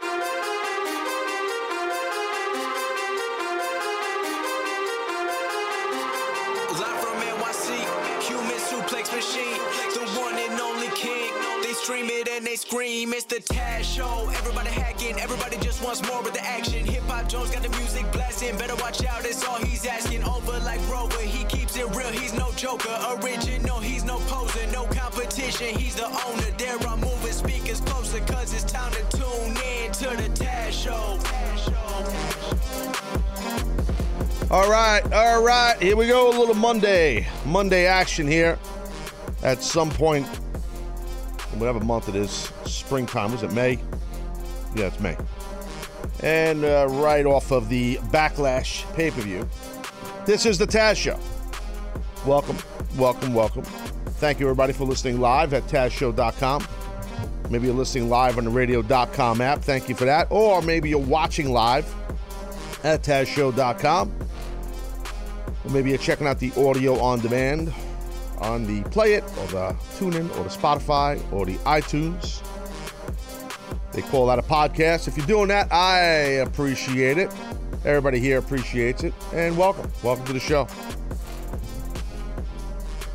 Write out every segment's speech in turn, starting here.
Live from NYC, human suplex machine, the one and only king. They stream it and they scream, it's the Taz Show. Everybody hacking, everybody just wants more with the action. Hip-Hop Jones got the music blasting, better watch out, it's all he's asking. Over like Rover, he keeps it real, he's no joker. Original, he's no poser, no competition, he's the owner. There I'm moving speakers closer, cause it's time to tune in to the Taz Show. All right, here we go, a little Monday action here. At some point, whatever month it is, springtime, was it May? Yeah, it's May. And right off of the Backlash pay-per-view, this is the Taz Show. Welcome. Thank you, everybody, for listening live at TazShow.com. Maybe you're listening live on the radio.com app. Thank you for that. Or maybe you're watching live at TazShow.com. Or maybe you're checking out the audio on demand on the Play It or the TuneIn or the Spotify or the iTunes. They call that a podcast. If you're doing that, I appreciate it. Everybody here appreciates it. And welcome. Welcome to the show.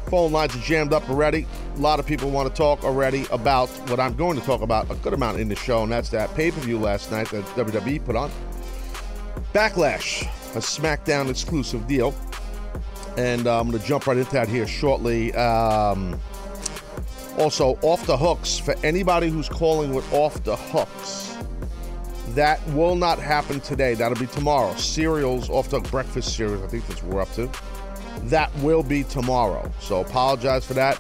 Phone lines are jammed up already. A lot of people want to talk already about what I'm going to talk about a good amount in the show, and that's that pay-per-view last night that WWE put on. Backlash, a Smackdown exclusive deal. And I'm going to jump right into that here shortly. Also, off the hooks, for anybody who's calling with off the hooks, that will not happen today. That'll be tomorrow. Cereals, off the hook breakfast cereals, I think that's what we're up to. That will be tomorrow. So apologize for that.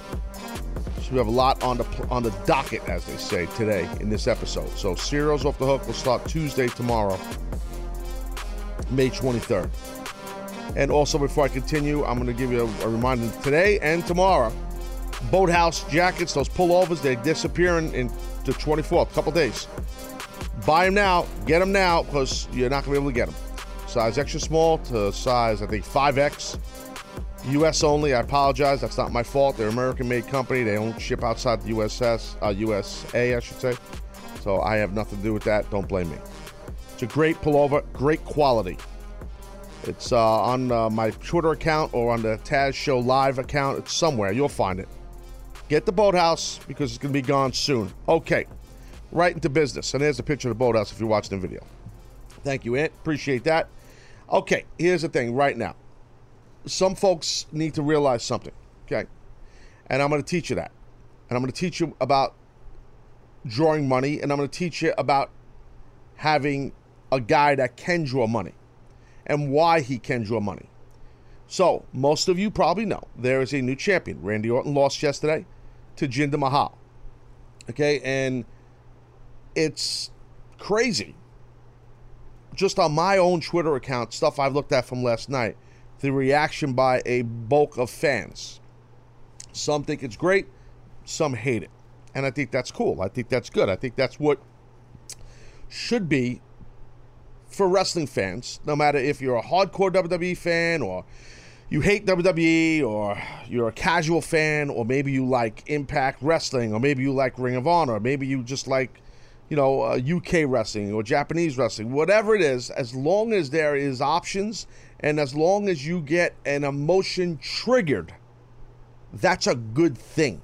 So we have a lot on the docket, as they say, today in this episode. So cereals off the hook will start Tuesday, tomorrow, May 23rd. And also, before I continue, I'm going to give you a reminder today and tomorrow. Boathouse jackets, those pullovers, they're disappearing in the 24th, couple days. Buy them now, get them now, because you're not going to be able to get them. Size extra small to size, I think, 5X. U.S. only, I apologize, that's not my fault. They're an American-made company. They don't ship outside the USA, I should say. So I have nothing to do with that. Don't blame me. It's a great pullover, great quality. It's on my Twitter account or on the Taz Show Live account. It's somewhere. You'll find it. Get the Boathouse because it's going to be gone soon. Okay. Right into business. And there's a picture of the Boathouse if you're watching the video. Thank you, Ant. Appreciate that. Okay. Here's the thing right now. Some folks need to realize something. Okay. And I'm going to teach you that. And I'm going to teach you about drawing money. And I'm going to teach you about having a guy that can draw money. And why he can draw money. So, most of you probably know there is a new champion. Randy Orton lost yesterday to Jinder Mahal. Okay, and it's crazy. Just on my own Twitter account, stuff I've looked at from last night, the reaction by a bulk of fans. Some think it's great, some hate it. And I think that's cool. I think that's good. I think that's what should be for wrestling fans, no matter if you're a hardcore WWE fan or you hate WWE or you're a casual fan or maybe you like Impact Wrestling or maybe you like Ring of Honor or maybe you just like, you know, UK wrestling or Japanese wrestling, whatever it is, as long as there is options and as long as you get an emotion triggered, that's a good thing.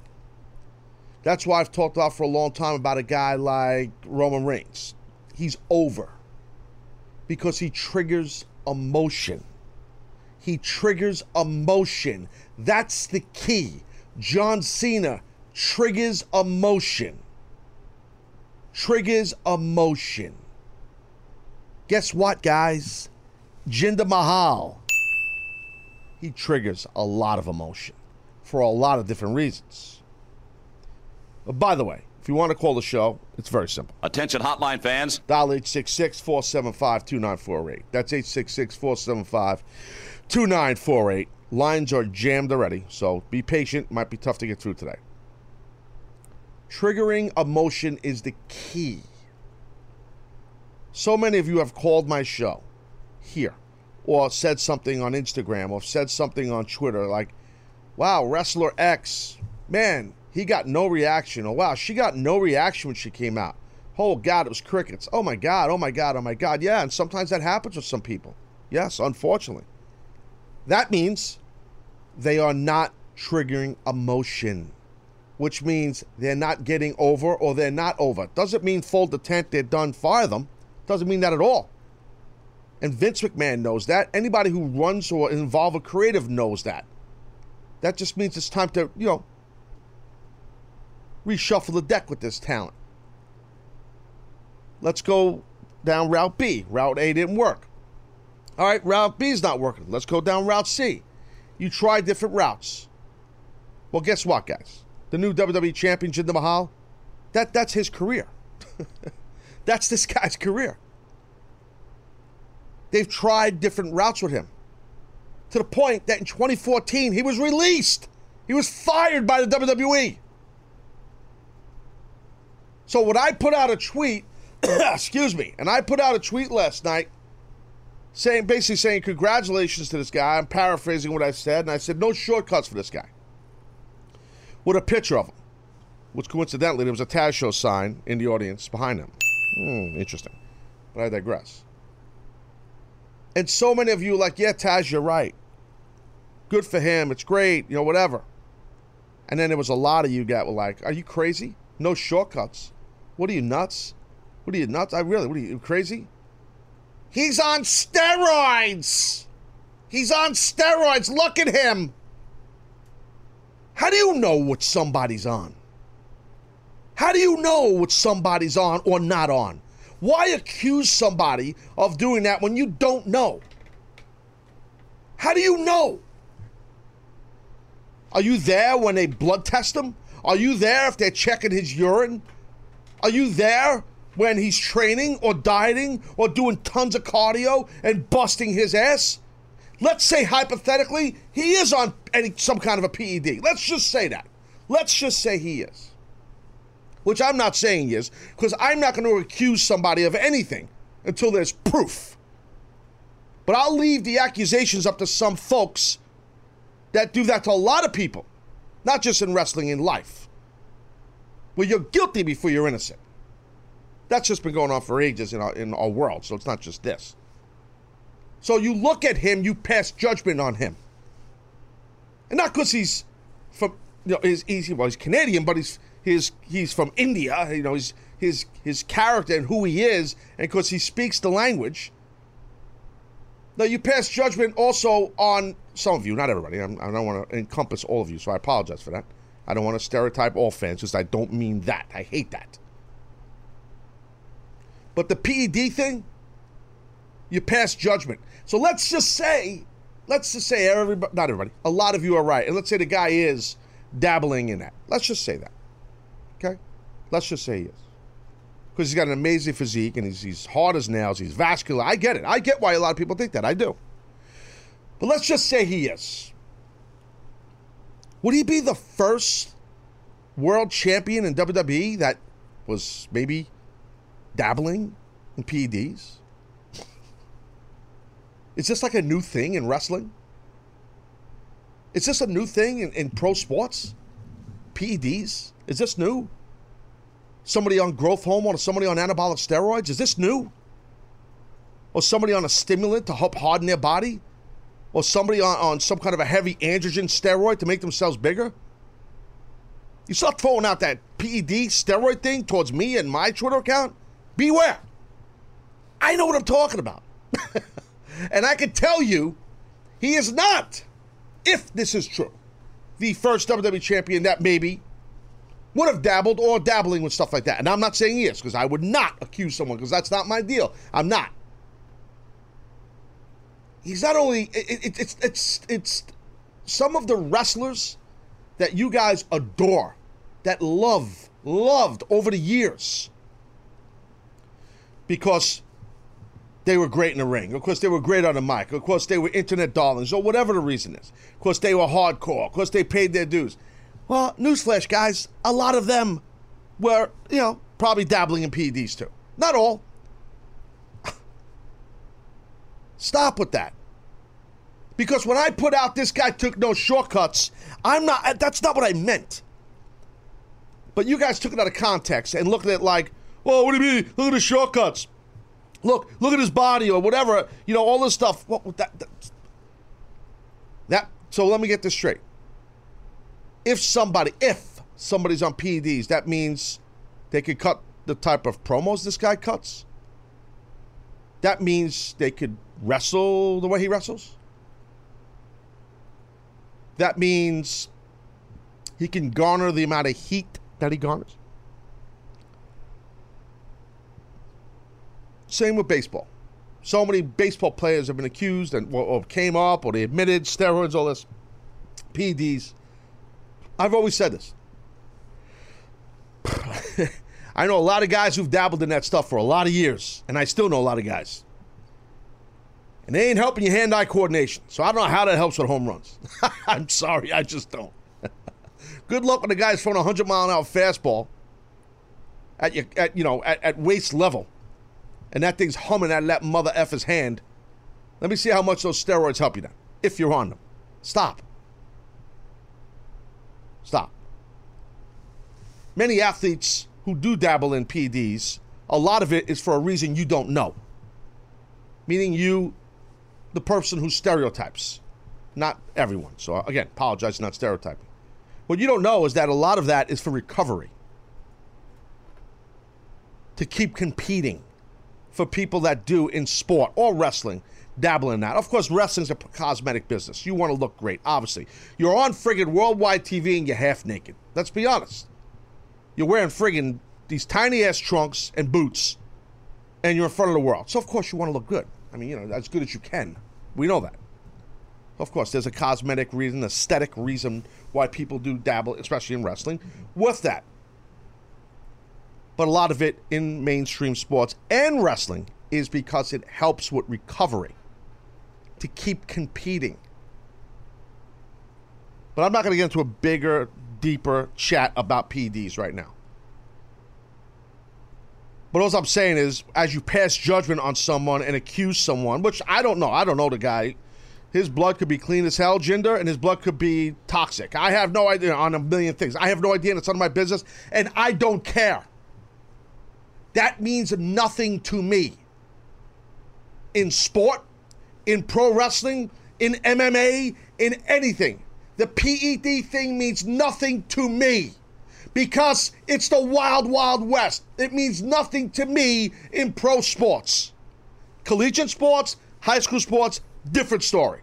That's why I've talked about for a long time about a guy like Roman Reigns. He's over. Because he triggers emotion. He triggers emotion. That's the key. John Cena triggers emotion. Triggers emotion. Guess what, guys? Jinder Mahal. He triggers a lot of emotion for a lot of different reasons. But by the way, if you want to call the show, it's very simple. Attention hotline fans. Dial 866-475-2948. That's 866-475-2948. Lines are jammed already, so be patient. Might be tough to get through today. Triggering emotion is the key. So many of you have called my show here or said something on Instagram or said something on Twitter like, wow, wrestler X, man, he got no reaction. Oh, wow, she got no reaction when she came out. Oh, God, it was crickets. Oh, my God, oh, my God, oh, my God. Yeah, and sometimes that happens with some people. Yes, unfortunately. That means they are not triggering emotion, which means they're not getting over or they're not over. Doesn't mean fold the tent, they're done, fire them. Doesn't mean that at all. And Vince McMahon knows that. Anybody who runs or involves a creative knows that. That just means it's time to, you know, reshuffle the deck with this talent. Let's go down route B. Route A didn't work. All right, route B is not working. Let's go down route C. You try different routes. Well, guess what, guys? The new WWE champion, Jinder Mahal, that's his career. That's this guy's career. They've tried different routes with him, to the point that in 2014, he was released. He was fired by the WWE. So when I put out a tweet, excuse me, and I put out a tweet last night saying, basically saying, congratulations to this guy. I'm paraphrasing what I said, and I said, no shortcuts for this guy. With a picture of him, which coincidentally, there was a Taz Show sign in the audience behind him. Interesting, but I digress. And so many of you are like, yeah, Taz, you're right. Good for him. It's great. You know, whatever. And then there was a lot of you that were like, are you crazy? No shortcuts. What are you, nuts? What are you, nuts? What are you, crazy? He's on steroids. He's on steroids. Look at him. How do you know what somebody's on? How do you know what somebody's on or not on? Why accuse somebody of doing that when you don't know? How do you know? Are you there when they blood test him? Are you there if they're checking his urine? Are you there when he's training or dieting or doing tons of cardio and busting his ass? Let's say hypothetically he is on some kind of a PED. Let's just say that. Let's just say he is. Which I'm not saying is, because I'm not going to accuse somebody of anything until there's proof. But I'll leave the accusations up to some folks that do that to a lot of people, not just in wrestling, in life. Well, you're guilty before you're innocent. That's just been going on for ages in our world, so it's not just this. So you look at him, you pass judgment on him. And not because he's from, you know, he's Canadian, but he's from India, you know, his character and who he is, and because he speaks the language. Now, you pass judgment also on some of you, not everybody. I don't want to encompass all of you, so I apologize for that. I don't want to stereotype all fans, because I don't mean that. I hate that. But the PED thing, you pass judgment. So let's just say everybody, not everybody, a lot of you are right. And let's say the guy is dabbling in that. Let's just say that. Okay, let's just say he is, because he's got an amazing physique and he's hard as nails, he's vascular. I get it. I get why a lot of people think that. I do. But let's just say he is. Would he be the first world champion in WWE that was maybe dabbling in PEDs? Is this like a new thing in wrestling? Is this a new thing in pro sports? PEDs? Is this new? Somebody on growth hormone or somebody on anabolic steroids? Is this new? Or somebody on a stimulant to help harden their body? Or somebody on some kind of a heavy androgen steroid to make themselves bigger? You start throwing out that PED steroid thing towards me and my Twitter account? Beware. I know what I'm talking about. And I can tell you, he is not, if this is true, the first WWE champion that maybe would have dabbled or dabbling with stuff like that. And I'm not saying he is, because I would not accuse someone, because that's not my deal. I'm not. He's not only, it's some of the wrestlers that you guys adore, that loved over the years, because they were great in the ring. Of course, they were great on the mic. Of course, they were internet darlings, or whatever the reason is. Of course, they were hardcore. Of course, they paid their dues. Well, newsflash, guys, a lot of them were, you know, probably dabbling in PEDs too. Not all. Stop with that. Because when I put out this guy took no shortcuts, that's not what I meant. But you guys took it out of context and looked at it like, oh, what do you mean? Look at his shortcuts. Look at his body or whatever. You know, all this stuff. So let me get this straight. If somebody's on PEDs, that means they could cut the type of promos this guy cuts. That means they could wrestle the way he wrestles. That means he can garner the amount of heat that he garners. Same with baseball. So many baseball players have been accused and or came up or they admitted steroids, all this, PEDs. I've always said this. I know a lot of guys who've dabbled in that stuff for a lot of years, and I still know a lot of guys. And they ain't helping your hand-eye coordination, so I don't know how that helps with home runs. I'm sorry, I just don't. Good luck when the guy's throwing a 100-mile-an-hour fastball at waist level, and that thing's humming out of that mother effer's hand. Let me see how much those steroids help you now, if you're on them. Stop. Many athletes who do dabble in PEDs, a lot of it is for a reason you don't know. Meaning you, the person who stereotypes. Not everyone. So again, apologize for not stereotyping. What you don't know is that a lot of that is for recovery. To keep competing for people that do in sport or wrestling, dabble in that. Of course, wrestling's a cosmetic business. You want to look great, obviously. You're on friggin' worldwide TV and you're half naked. Let's be honest. You're wearing friggin' these tiny-ass trunks and boots, and you're in front of the world. So, of course, you want to look good. I mean, you know, as good as you can. We know that. Of course, there's a cosmetic reason, aesthetic reason why people do dabble, especially in wrestling, with that. But a lot of it in mainstream sports and wrestling is because it helps with recovery, to keep competing. But I'm not going to get into a bigger, deeper chat about PEDs right now. But all I'm saying is, as you pass judgment on someone and accuse someone, which I don't know the guy. His blood could be clean as hell, Jinder, and his blood could be toxic. I have no idea on a million things. I have no idea, and it's none of my business, and I don't care. That means nothing to me. In sport, in pro wrestling, in MMA, in anything. The PED thing means nothing to me because it's the wild, wild west. It means nothing to me in pro sports. Collegiate sports, high school sports, different story.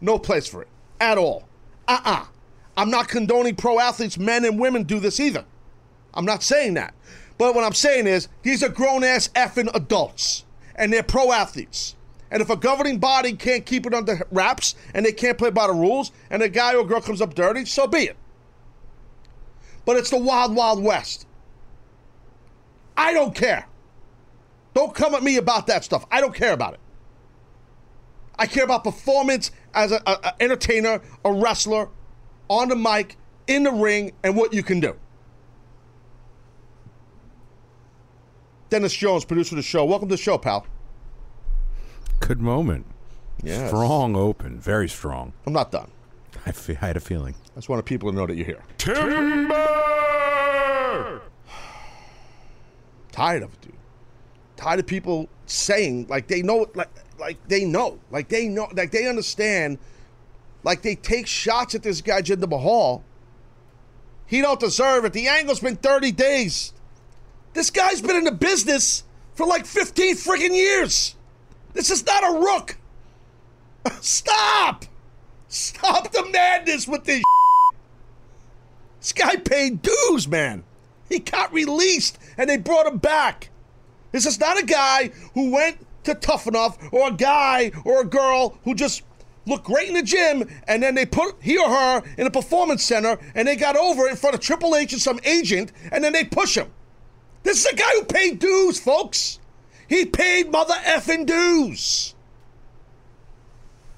No place for it at all. I'm not condoning pro athletes, men and women do this either. I'm not saying that. But what I'm saying is these are grown-ass effing adults, and they're pro athletes. And if a governing body can't keep it under wraps and they can't play by the rules and a guy or girl comes up dirty, so be it. But it's the wild, wild west. I don't care. Don't come at me about that stuff. I don't care about it. I care about performance as an entertainer, a wrestler, on the mic, in the ring, and what you can do. Dennis Jones, producer of the show. Welcome to the show, pal. Good moment. Yes. Strong open. Very strong. I'm not done. I had a feeling. I just wanted people to know that you're here. Timber! Tired of it, dude. Tired of people saying like they know, like they know, like they understand, like they take shots at this guy Jinder Mahal. He don't deserve it. The angle's been 30 days. This guy's been in the business for like 15 freaking years. This is not a rook. Stop! Stop the madness with this shit. This guy paid dues, man. He got released, and they brought him back. This is not a guy who went to Tough Enough, or a guy or a girl who just looked great in the gym, and then they put he or her in a performance center, and they got over in front of Triple H and some agent, and then they push him. This is a guy who paid dues, folks. He paid mother effing dues.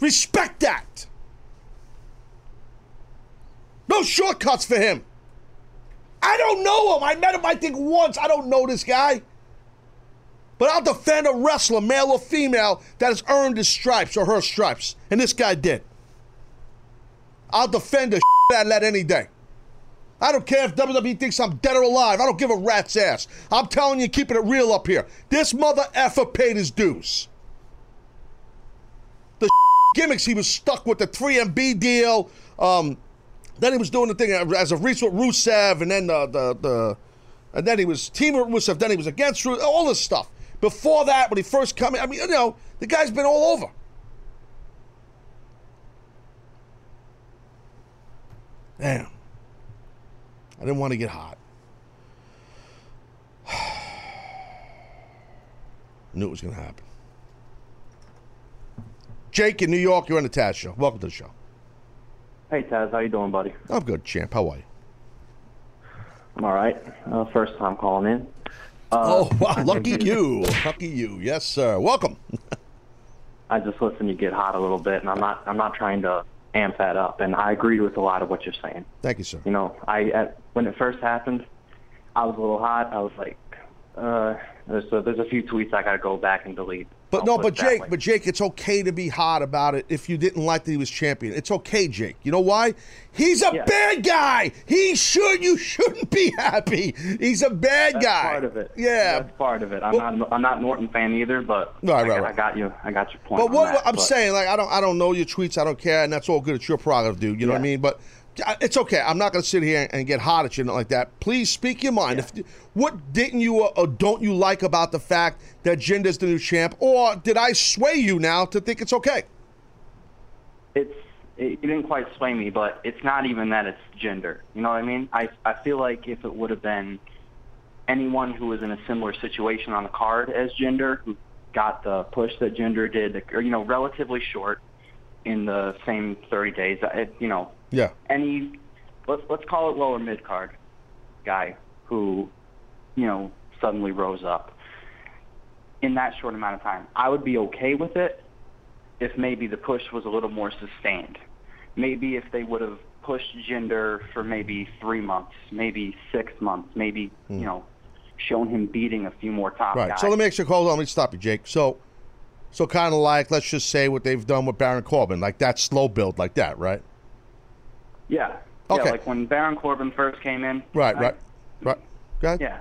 Respect that. No shortcuts for him. I don't know him. I met him, I think, once. I don't know this guy. But I'll defend a wrestler, male or female, that has earned his stripes or her stripes. And this guy did. I'll defend the shit out of that any day. I don't care if WWE thinks I'm dead or alive. I don't give a rat's ass. I'm telling you, keeping it real up here. This mother effer paid his dues. The gimmicks he was stuck with, the 3MB deal. Then he was doing the thing as a reach with Rusev, and then and then he was teaming with Rusev. Then he was against Rusev. All this stuff. Before that, when he first came in, I mean, you know, the guy's been all over. Damn. I didn't want to get hot. I knew it was going to happen. Jake in New York, you're on the Taz Show. Welcome to the show. Hey, Taz. How you doing, buddy? I'm good, champ. How are you? I'm all right. First time calling in. Oh, wow. Lucky you. Lucky you. Yes, sir. Welcome. I just listened to Get Hot a little bit, and I'm not trying to amp that up, and I agree with a lot of what you're saying. Thank you, sir. You know, when it first happened, I was a little hot. I was like, there's a few tweets I got to go back and delete. But no, but Jake, it's okay to be hot about it if you didn't like that he was champion. It's okay, Jake. You know why? He's a bad guy. You shouldn't be happy. He's a bad guy. That's part of it. Yeah. That's part of it. I'm not an Orton fan either, but right. I got you. I got your point. But what I'm saying, like, I don't know your tweets. I don't care, and that's all good. It's your prerogative, dude. You know what I mean? But it's okay. I'm not going to sit here and get hot at you like that. Please speak your mind. Yeah. What didn't you or don't you like about the fact that Jinder's the new champ? Or did I sway you now to think it's okay? It didn't quite sway me, but it's not even that it's Jinder. You know what I mean? I feel like if it would have been anyone who was in a similar situation on the card as Jinder, who got the push that Jinder did, or, you know, relatively short in the same 30 days, you know. Yeah. Any, let's call it lower mid card guy who, you know, suddenly rose up in that short amount of time. I would be okay with it if maybe the push was a little more sustained. Maybe if they would have pushed Jinder for maybe 3 months, maybe 6 months, maybe you know, shown him beating a few more top guys. So let me actually hold on. Let me stop you, Jake. So kind of like, let's just say what they've done with Baron Corbin, like that slow build, like that, right? Yeah. Okay. Yeah, like when Baron Corbin first came in. Right. Go ahead. Yeah.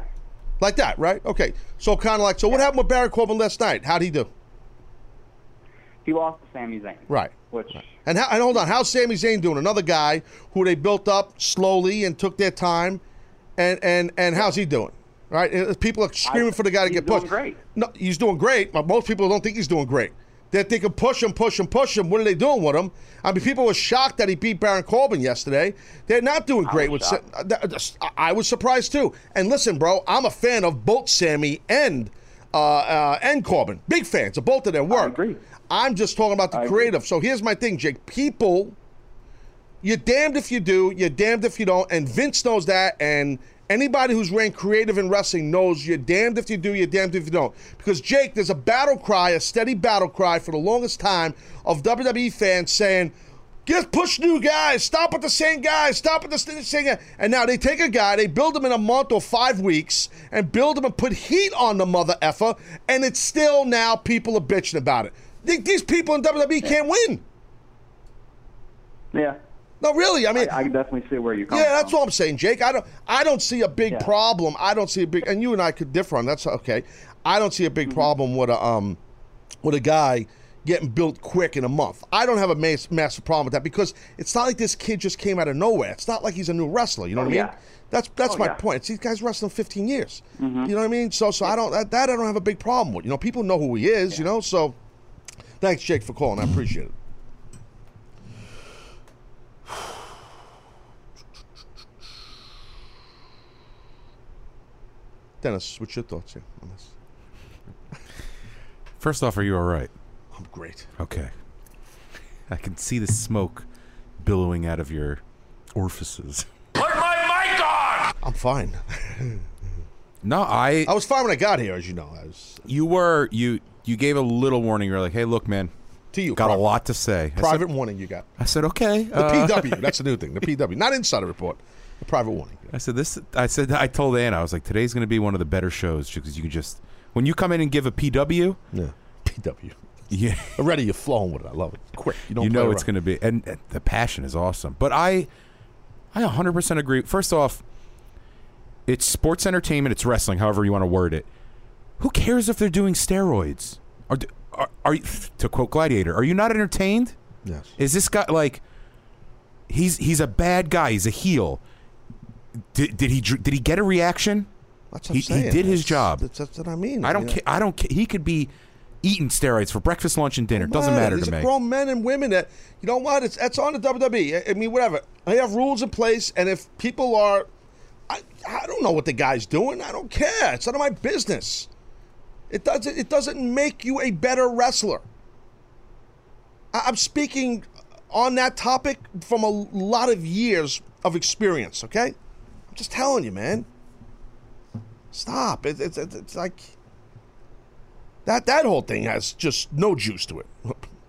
Like that, right? Okay. So kind of like, so what happened with Baron Corbin last night? How'd he do? He lost to Sami Zayn. Right. And hold on, how's Sami Zayn doing? Another guy who they built up slowly and took their time, and how's he doing? Right? People are screaming for the guy to get pushed. He's doing great. No, he's doing great, but most people don't think he's doing great. They're thinking, push him. What are they doing with him? I mean, people were shocked that he beat Baron Corbin yesterday. They're not doing great. I was surprised, too. And listen, bro, I'm a fan of both Sammy and Corbin. Big fans of both of their work. I agree. I'm just talking about the creative. So here's my thing, Jake. People, you're damned if you do, you're damned if you don't. And Vince knows that, and anybody who's ran creative in wrestling knows you're damned if you do, you're damned if you don't. Because, Jake, there's a battle cry, a steady battle cry for the longest time of WWE fans saying, just push new guys, stop with the same guys, stop with the same guy. And now they take a guy, they build him in a month or 5 weeks, and build him and put heat on the mother effer, and it's still now people are bitching about it. These people in WWE can't win. Yeah. No, really. I mean, I can definitely see where you're coming from. Yeah, that's what I'm saying, Jake. I don't see a big problem. I don't see a big, and you and I could differ on that's okay. I don't see a big problem with a guy getting built quick in a month. I don't have a massive problem with that because it's not like this kid just came out of nowhere. It's not like he's a new wrestler. You know what I mean? That's my point. It's these guys wrestling 15 years. You know what I mean? So I don't have a big problem with. You know, people know who he is. You know, so thanks, Jake, for calling. I appreciate it. Dennis, what's your thoughts here on this? First off, are you all right? I'm great. Okay. I can see the smoke billowing out of your orifices. Put my mic on! I'm fine. No, I was fine when I got here, as you know. You were. You gave a little warning. You were like, hey, look, man. To you. Got a lot to say. Private warning you got. I said, okay. The PW. That's the new thing. The PW. Not Insider Report. Private warning. I said this. I told Anna, I was like, today's going to be one of the better shows because you can just When you come in and give a PW, yeah, PW, yeah, already you're flowing with it. I love it. Quick, you don't. You know it's going to be, and the passion is awesome. But I 100% agree. First off, it's sports entertainment. It's wrestling, however you want to word it. Who cares if they're doing steroids? Are to quote Gladiator? Are you not entertained? Yes. Is this guy like? He's a bad guy. He's a heel. Did he get a reaction? That's what I'm saying. He did his job. That's what I mean. I don't care. He could be eating steroids for breakfast, lunch, and dinner. Doesn't matter to me. These grown men and women that, you know what? That's on the WWE. I mean, whatever. They have rules in place, and if people are, I don't know what the guy's doing. I don't care. It's none of my business. It doesn't make you a better wrestler. I'm speaking on that topic from a lot of years of experience, okay? I'm just telling you, man. Stop. It's like that whole thing has just no juice to it.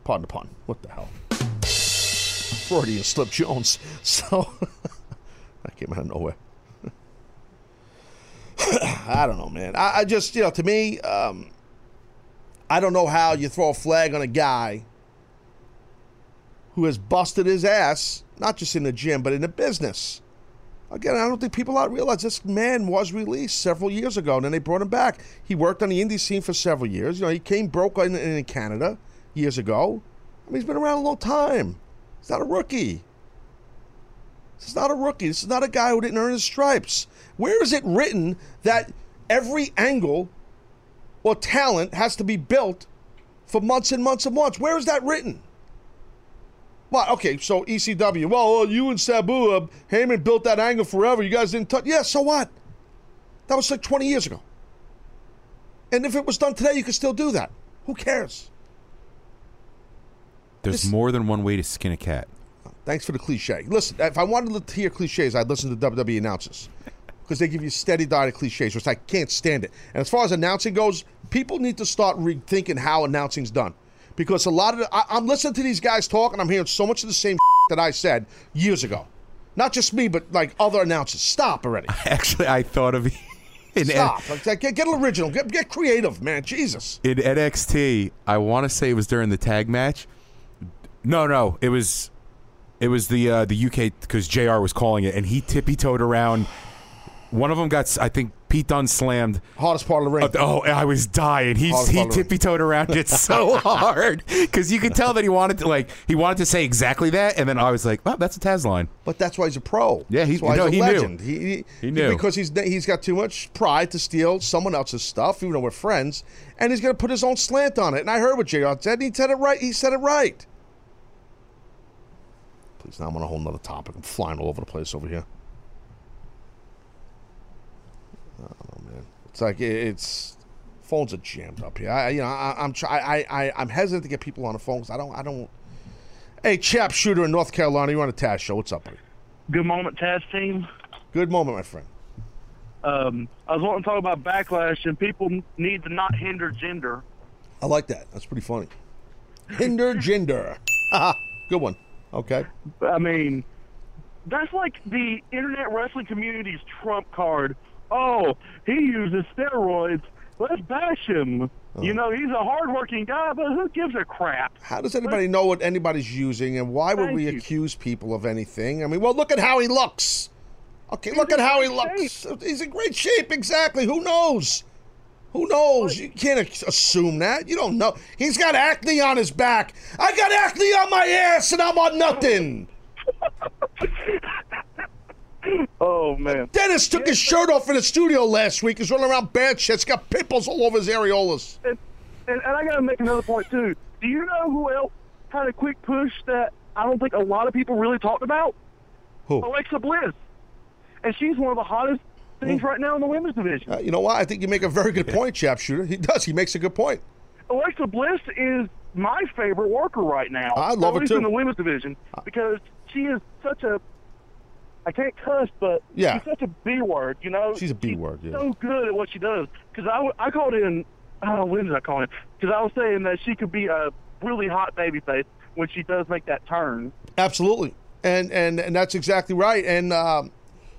Pardon the pun. What the hell? Freudian slip, Jones. So that came out of nowhere. I don't know, man. I just, you know, to me, I don't know how you throw a flag on a guy who has busted his ass, not just in the gym, but in the business. Again, I don't think people out realize this man was released several years ago, and then they brought him back. He worked on the indie scene for several years. You know, he came broke in Canada years ago. I mean, he's been around a long time. He's not a rookie. This is not a rookie. This is not a guy who didn't earn his stripes. Where is it written that every angle or talent has to be built for months and months and months? Where is that written? What? Okay, so ECW. Well, you and Sabu, Heyman built that angle forever. You guys didn't touch. Yeah, so what? That was like 20 years ago. And if it was done today, you could still do that. Who cares? There's more than one way to skin a cat. Thanks for the cliche. Listen, if I wanted to hear cliches, I'd listen to WWE announcers. Because they give you a steady diet of cliches, which I can't stand it. And as far as announcing goes, people need to start rethinking how announcing's done. Because a lot of I'm listening to these guys talk, and I'm hearing so much of the same that I said years ago. Not just me, but like other announcers. Stop already. Actually, I thought of it. Stop. Get original. Get creative, man. Jesus. In NXT, I want to say it was during the tag match. No, it was... It was the UK, because JR was calling it, and he tippy-toed around. One of them got, I think, Pete Dunne slammed. Hardest part of the ring. Oh, I was dying. He tippy-toed around it so hard, because you could tell that he wanted to say exactly that, and then I was like, oh, that's a Taz line. But that's why he's a pro. Yeah, he's a legend. Knew. He knew. Because he's got too much pride to steal someone else's stuff, even though we're friends, and he's going to put his own slant on it. And I heard what JR said, and he said it right. He said it right. Now I'm on a whole nother topic. I'm flying all over the place over here. Oh man, it's like it's phones are jammed up here. I'm hesitant to get people on the phone because I don't. Hey, Chap Shooter in North Carolina, you're on a Taz show. What's up, buddy? Good moment, Taz team. Good moment, my friend. I was wanting to talk about Backlash and people need to not hinder gender. I like that. That's pretty funny. Hinder gender. Good one. Okay. I mean, that's like the internet wrestling community's trump card. Oh, he uses steroids. Let's bash him. Oh. You know, he's a hardworking guy, but who gives a crap? How does anybody know what anybody's using, and why would we accuse people of anything? I mean, well, look at how he looks. Okay, look at how he looks. He's in great shape, exactly. Who knows? Who knows? You can't assume that. You don't know. He's got acne on his back. I got acne on my ass, and I'm on nothing. Oh, man. Dennis took his shirt off in the studio last week. He's running around bad shit. He's got pimples all over his areolas. And I got to make another point, too. Do you know who else had a quick push that I don't think a lot of people really talked about? Who? Alexa Bliss. And she's one of the hottest things right now in the women's division. You know what? I think you make a very good point, Chap Shooter. He does. He makes a good point. Alexa Bliss is my favorite worker right now. I love her, too. In the women's division, because she is such a, I can't cuss, but she's such a B-word, you know? She's a B-word, yeah. So good at what she does. Because I called in, when did I call in? Because I was saying that she could be a really hot babyface when she does make that turn. Absolutely. And that's exactly right. And,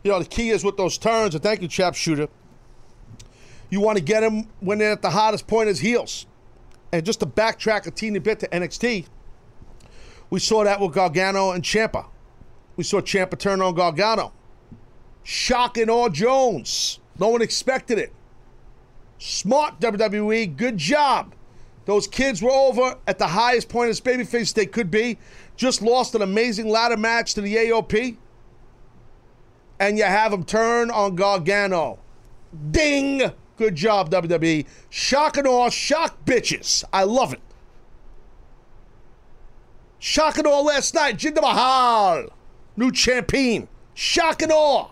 you know, the key is with those turns, and thank you, Chap Shooter. You want to get him when they're at the hottest point as heels. And just to backtrack a teeny bit to NXT, we saw that with Gargano and Ciampa. We saw Ciampa turn on Gargano. Shock and awe Jones. No one expected it. Smart WWE, good job. Those kids were over at the highest point as babyface they could be. Just lost an amazing ladder match to the AOP. And you have them turn on Gargano. Ding! Good job, WWE. Shock and awe, shock bitches. I love it. Shock and awe last night. Jinder Mahal, new champion. Shock and awe.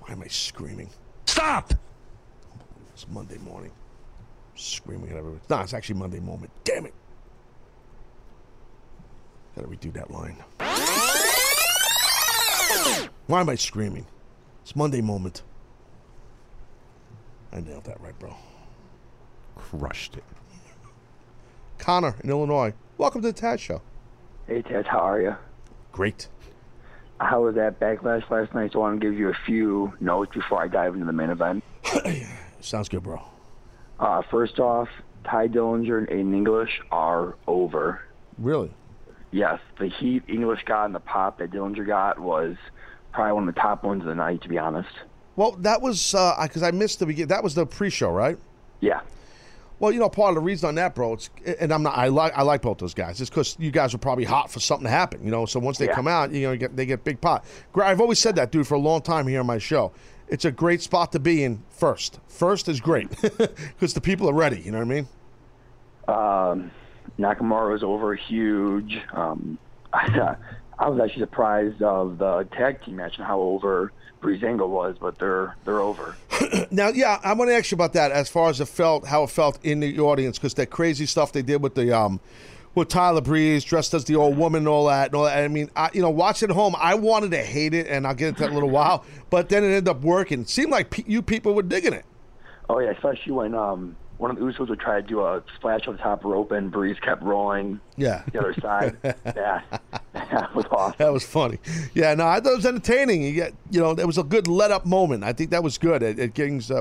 Why am I screaming? Stop! It's Monday morning. I'm screaming at everybody. No, it's actually Monday moment. Damn it. Gotta redo that line. Why am I screaming? It's Monday moment. I nailed that right, bro. Crushed it. Connor in Illinois. Welcome to the Taz Show. Hey, Taz. How are you? Great. How was that Backlash last night? So I want to give you a few notes before I dive into the main event. Sounds good, bro. First off, Ty Dillinger and Aiden English are over. Really? Yes. The heat English got and the pop that Dillinger got was probably one of the top ones of the night, to be honest. Well, that was, because I missed the beginning. That was the pre-show, right? Yeah. Well, you know, part of the reason on that, bro, it's, and I'm not, I like both those guys. It's because you guys are probably hot for something to happen, you know. So once they come out, you know, they get big pot. I've always said that, dude, for a long time here on my show. It's a great spot to be in first. First is great because the people are ready. You know what I mean? Nakamura was over huge. I was actually surprised of the tag team match and how over Breezango was, but they're over. Now, yeah, I want to ask you about that as far as it felt, how it felt in the audience, because that crazy stuff they did with the with Tyler Breeze dressed as the old woman and all that. I mean, you know, watching at home, I wanted to hate it, and I'll get into that in a little while, but then it ended up working. It seemed like you people were digging it. Oh, yeah, especially when one of the Usos would try to do a splash on the top rope, and Breeze kept rolling the other side. Yeah, that was awesome. That was funny. Yeah, no, I thought it was entertaining. You know, it was a good let-up moment. I think that was good. It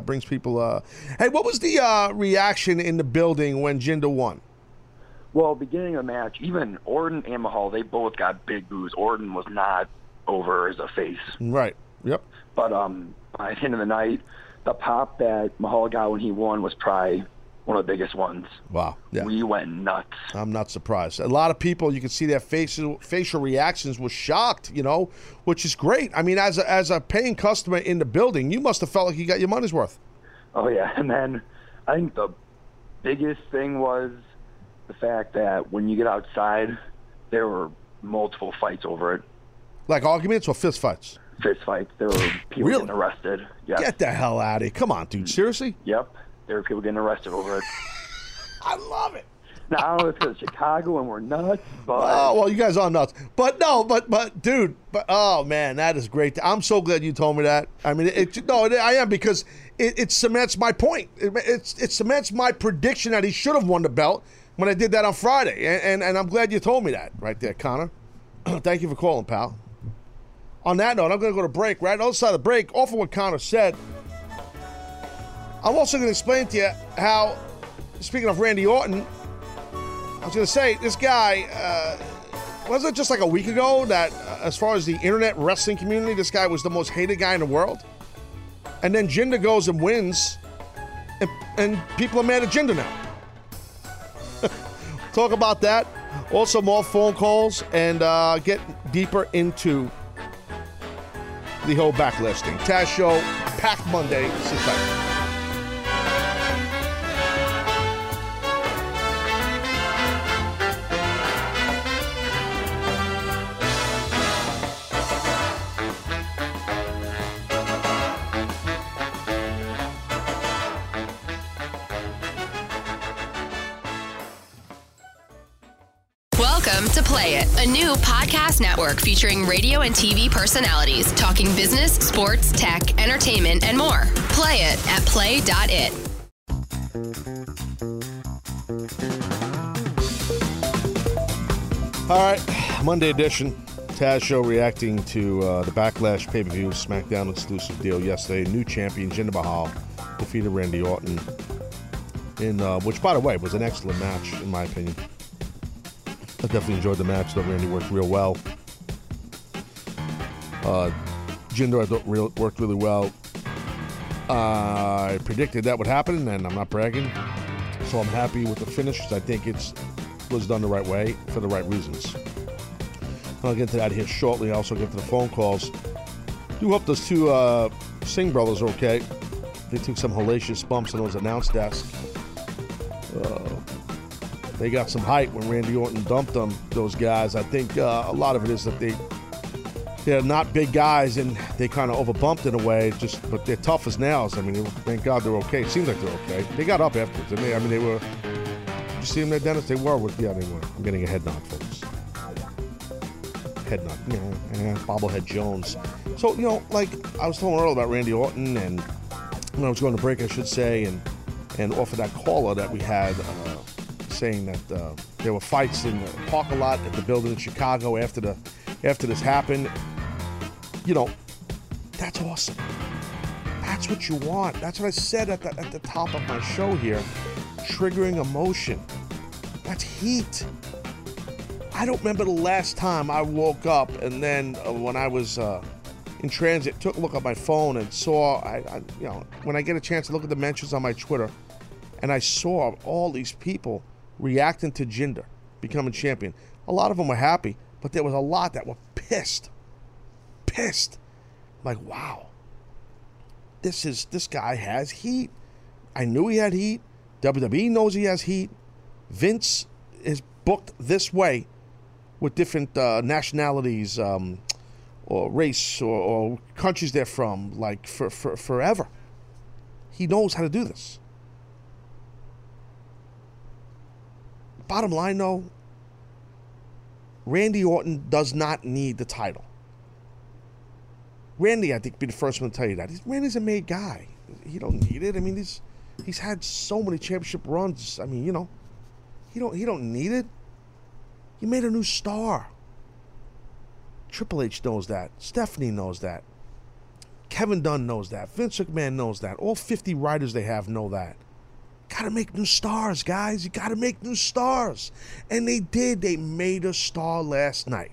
brings people... Hey, what was the reaction in the building when Jinder won? Well, beginning of the match, even Orton and Mahal, they both got big boos. Orton was not over as a face. Right, yep. But by the end of the night... The pop that Mahal got when he won was probably one of the biggest ones. Wow. Yeah. We went nuts. I'm not surprised. A lot of people, you can see their facial reactions were shocked, you know, which is great. I mean, as a paying customer in the building, you must have felt like you got your money's worth. Oh, yeah. And then I think the biggest thing was the fact that when you get outside, there were multiple fights over it. Like arguments or fist fights? Fist fights. There were people getting arrested. Yes. Get the hell out of here. Come on, dude. Seriously? Yep. There were people getting arrested over it. I love it. Now, I don't know if it's because Chicago and we're nuts, but... Oh, well, you guys are nuts. But, no, but dude, but oh, man, that is great. I'm so glad you told me that. I mean, I am, because it cements my point. It cements my prediction that he should have won the belt when I did that on Friday. And I'm glad you told me that right there, Connor. Thank you for calling, pal. On that note, I'm going to go to break. Right on the other side of the break, off of what Connor said, I'm also going to explain to you how, speaking of Randy Orton, I was going to say, this guy, wasn't it just like a week ago that as far as the internet wrestling community, this guy was the most hated guy in the world? And then Jinder goes and wins, and people are mad at Jinder now. Talk about that. Also, more phone calls and get deeper into the whole Backlash thing. Taz Show, packed Monday. Sit tight. Welcome to Play It, a new podcast network featuring radio and TV personalities talking business, sports, tech, entertainment, and more. Play it at play.it. All right, Monday edition. Taz show reacting to the Backlash pay-per-view Smackdown exclusive deal yesterday. New champion Jinder Mahal defeated Randy Orton, in which, by the way, was an excellent match in my opinion. I definitely enjoyed the match, though Randy worked real well. Jinder, I thought, worked really well. I predicted that would happen, and I'm not bragging. So I'm happy with the finish. I think it was done the right way for the right reasons. I'll get to that here shortly. I'll also get to the phone calls. Do hope those two Singh brothers are okay. They took some hellacious bumps on those announce desks. They got some hype when Randy Orton dumped them, those guys. I think a lot of it is that they're not big guys, and they kind of overbumped in a way, just, but they're tough as nails. I mean, thank God they're okay. It seems like they're okay. They got up afterwards. I mean, they were, did you see them there, Dennis? They were with, yeah, they were. I'm getting a head nod, folks. Head nod. Yeah, Bobblehead Jones. So, you know, like I was telling earlier about Randy Orton, and when I was going to break, I should say, and off of that caller that we had, saying that there were fights in the parking lot at the building in Chicago after this happened. You know, that's awesome. That's what you want. That's what I said at the top of my show here. Triggering emotion. That's heat. I don't remember the last time I woke up and then when I was in transit, took a look at my phone and saw, I you know, when I get a chance to look at the mentions on my Twitter, and I saw all these people reacting to Jinder becoming champion. A lot of them were happy, but there was a lot that were pissed. Pissed. Like, wow. This guy has heat. I knew he had heat. WWE knows he has heat. Vince is booked this way with different nationalities or race or countries they're from, like for forever. He knows how to do this. Bottom line, though, Randy Orton does not need the title. Randy, I think, would be the first one to tell you that. Randy's a made guy. He don't need it. I mean, he's had so many championship runs. I mean, you know, he don't need it. He made a new star. Triple H knows that. Stephanie knows that. Kevin Dunn knows that. Vince McMahon knows that. All 50 writers they have know that. Gotta make new stars, guys. You gotta make new stars. And they did. They made a star last night.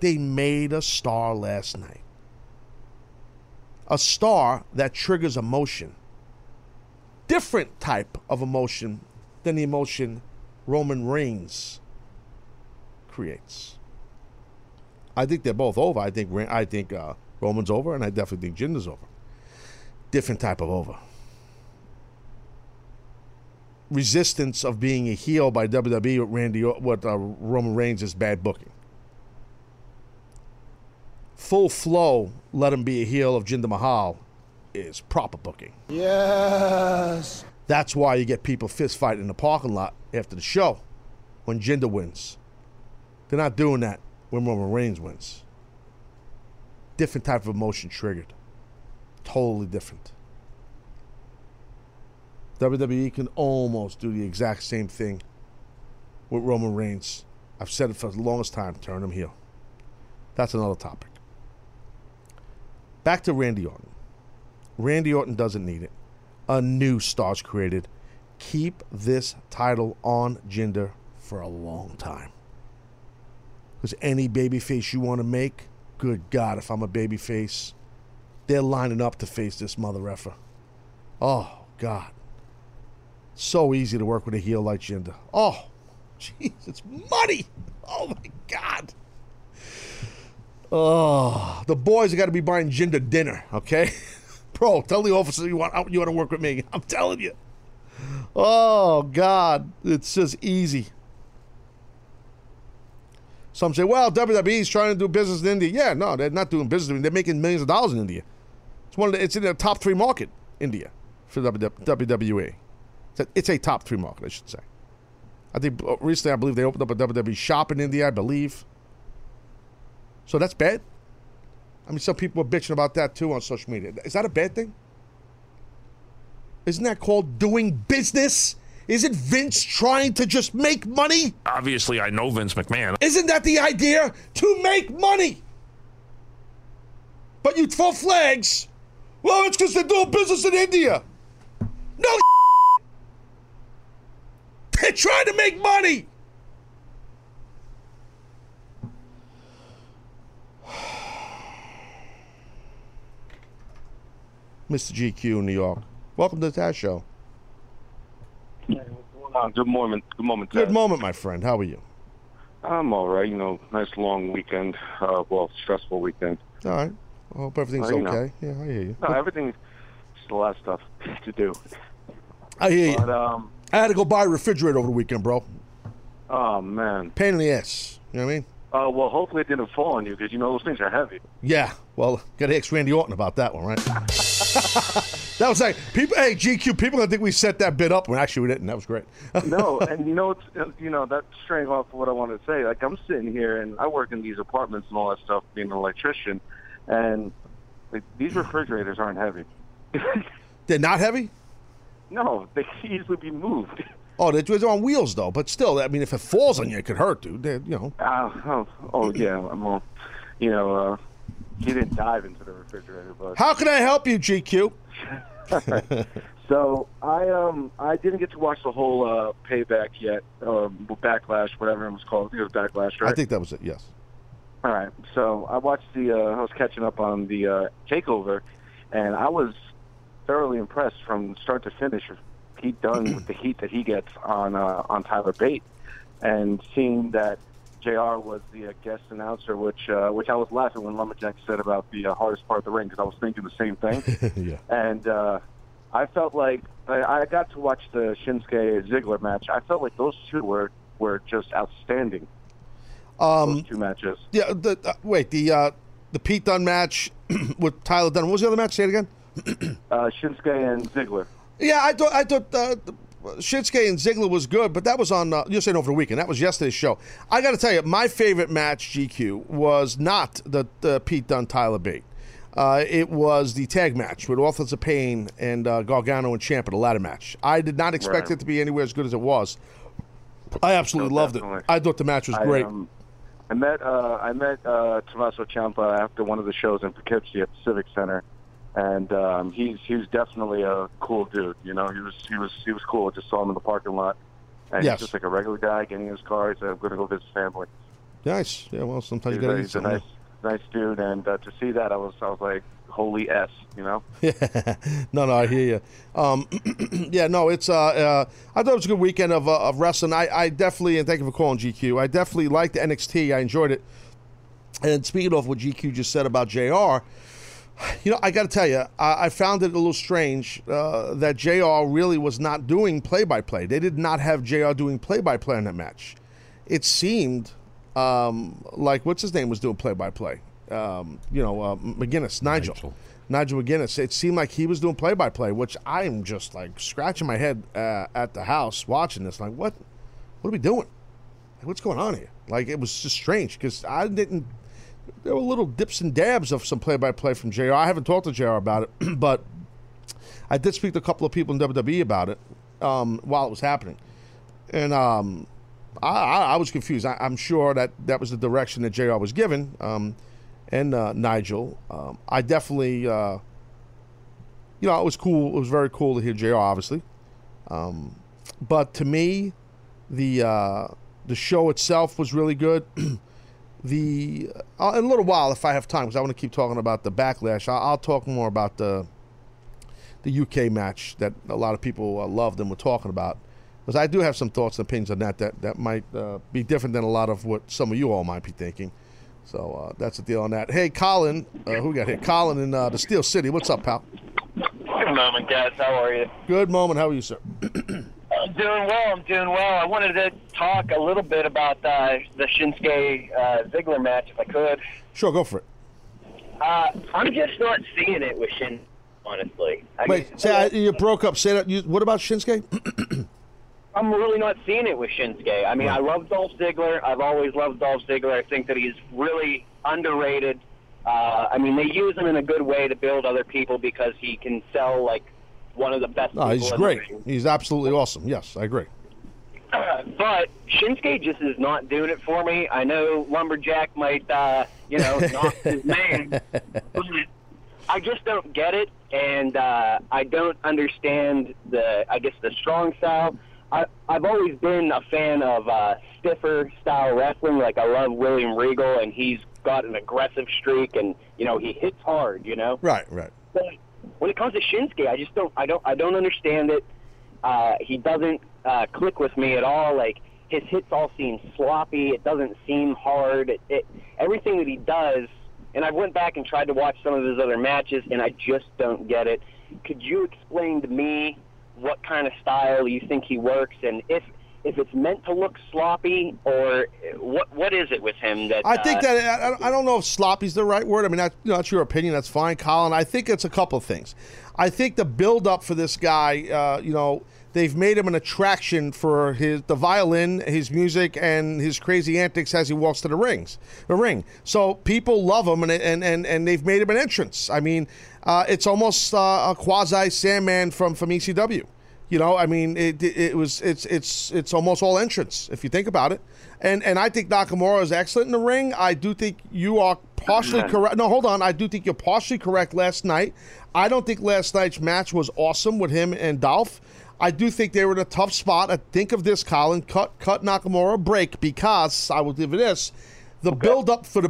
They made a star last night. A star that triggers emotion. Different type of emotion than the emotion Roman Reigns creates. I think they're both over. I think Roman's over, and I definitely think Jinder's over. Different type of over. Resistance of being a heel by WWE with Roman Reigns is bad booking. Full flow, let him be a heel of Jinder Mahal is proper booking. Yes. That's why you get people fist fighting in the parking lot after the show when Jinder wins. They're not doing that when Roman Reigns wins. Different type of emotion triggered. Totally different. WWE can almost do the exact same thing with Roman Reigns. I've said it for the longest time, turn him heel. That's another topic. Back to Randy Orton. Randy Orton doesn't need it. A new star's created. Keep this title on Jinder for a long time. Because any babyface you want to make, good God, if I'm a babyface, they're lining up to face this mother effer. Oh, God. So easy to work with a heel like Jinder. Oh, jeez, it's muddy. Oh, my God. Oh, the boys have got to be buying Jinder dinner, okay? Bro, tell the officer you want to work with me. I'm telling you. Oh, God. It's just easy. Some say, well, WWE's trying to do business in India. Yeah, no, they're not doing business in India. They're making millions of dollars in India. It's in their top three market, India, for WWE. It's a top three market, I should say. I think recently, I believe they opened up a WWE shop in India, I believe. So that's bad. I mean, some people are bitching about that too on social media. Is that a bad thing? Isn't that called doing business Is it Vince trying to just make money? Obviously, I know Vince McMahon. Isn't that the idea? To make money! But you throw flags. Well, it's because they're doing business in India. No, they're trying to make money. Mr. GQ in New York. Welcome to the Taz Show. Good morning. Good moment, Taz. Good moment, my friend. How are you? I'm all right. You know, nice long weekend. Well, stressful weekend. All right. I hope everything's okay. Know. Yeah, I hear you. No, everything's just a lot of stuff to do. I hear you. I had to go buy a refrigerator over the weekend, bro. Oh, man. Pain in the ass. You know what I mean? Well, hopefully it didn't fall on you because, you know, those things are heavy. Yeah. Well, got to ask Randy Orton about that one, right? That was like, people, hey, GQ, people going to think we set that bit up when actually we didn't. That was great. No, and you know, it's, you know, that's straying off of what I wanted to say. Like, I'm sitting here, and I work in these apartments and all that stuff, being an electrician, and like, these refrigerators aren't heavy. They're not heavy? No, they can easily be moved. Oh, they're on wheels, though. But still, I mean, if it falls on you, it could hurt, dude. They're, you know. Yeah. Well, you know, he didn't dive into the refrigerator. But how can I help you, GQ? So I didn't get to watch the whole Payback yet, Backlash, whatever it was called. I think it was Backlash, right? I think that was it. Yes. All right. So I watched the. I was catching up on the Takeover, and I was thoroughly impressed from start to finish. Pete Dunne with the heat that he gets on Tyler Bate, and seeing that JR was the guest announcer, which I was laughing when Lumberjack said about the hardest part of the ring because I was thinking the same thing. Yeah. And I felt like I got to watch the Shinsuke Ziggler match. I felt like those two were just outstanding. Those two matches. Yeah. The Pete Dunne match with Tyler Dunne. What was the other match? Say it again. Shinsuke and Ziggler. Yeah, I thought Shinsuke and Ziggler was good, but that was on, you're saying over the weekend. That was yesterday's show. I got to tell you, my favorite match, GQ, was not the Pete Dunne-Tyler Bate. It was the tag match with Authors of Pain and Gargano and Ciampa, the ladder match. I did not expect it to be anywhere as good as it was. I absolutely loved it. I thought the match was great. I met Tommaso Ciampa after one of the shows in Poughkeepsie at the Civic Center. And he's definitely a cool dude, you know. He was cool. I just saw him in the parking lot, and he's just like a regular guy getting his car. He said, "I'm going to go visit family." Nice, yeah. Well, sometimes you got to eat something. He's a nice dude, and to see that, I was like, "Holy s," you know. Yeah, no, I hear you. Yeah, no, it's I thought it was a good weekend of wrestling. I definitely, and thank you for calling, GQ. I definitely liked the NXT. I enjoyed it. And speaking of what GQ just said about JR. You know, I got to tell you, I found it a little strange that JR really was not doing play-by-play. They did not have JR doing play-by-play in that match. It seemed like, what's his name was doing play-by-play? McGinnis, Nigel McGuinness. It seemed like he was doing play-by-play, which I'm just, like, scratching my head at the house watching this. Like, what are we doing? Like, what's going on here? Like, it was just strange because I didn't... There were little dips and dabs of some play-by-play from JR. I haven't talked to JR about it, but I did speak to a couple of people in WWE about it while it was happening. And I was confused. I'm sure that was the direction that JR was given and Nigel. I definitely, you know, it was cool. It was very cool to hear JR, obviously. But to me, the show itself was really good. In a little while, if I have time, because I want to keep talking about the Backlash, I'll talk more about the UK match that a lot of people loved and were talking about. Because I do have some thoughts and opinions on that might be different than a lot of what some of you all might be thinking. So that's the deal on that. Hey, Colin. Who we got here? Colin in the Steel City. What's up, pal? Good moment, guys. How are you? Good moment. How are you, sir? I'm doing well. I wanted to talk a little bit about the Shinsuke Ziggler match, if I could. Sure, go for it. I'm just not seeing it with Shin, honestly. You broke up. Say that. What about Shinsuke? I'm really not seeing it with Shinsuke. I mean, I love Dolph Ziggler. I've always loved Dolph Ziggler. I think that he's really underrated. They use him in a good way to build other people because he can sell, like, one of the best. No, he's great. He's absolutely awesome. Yes, I agree. But Shinsuke just is not doing it for me. I know Lumberjack might, knock his man. I just don't get it, and I don't understand the strong style. I've always been a fan of stiffer style wrestling. Like, I love William Regal, and he's got an aggressive streak, and he hits hard. Right. But when it comes to Shinsuke, I just don't understand it. He doesn't click with me at all. Like, his hits all seem sloppy. It doesn't seem hard. It everything that he does. And I went back and tried to watch some of his other matches, and I just don't get it. Could you explain to me what kind of style you think he works, and if it's meant to look sloppy, or what is it with him that... I think that... I don't know if sloppy is the right word. I mean, that's your opinion. That's fine, Colin. I think it's a couple of things. I think the build-up for this guy, they've made him an attraction for the violin, his music, and his crazy antics as he walks to the ring. So people love him, and they've made him an entrance. I mean, it's almost a quasi Sandman from ECW. I mean, it's almost all entrance if you think about it. And I think Nakamura is excellent in the ring. I do think you are partially correct. No, hold on. I do think you're partially correct last night. I don't think last night's match was awesome with him and Dolph. I do think they were in a tough spot. I think of this, Colin. Cut Nakamura a break, because I will give you this. The build-up for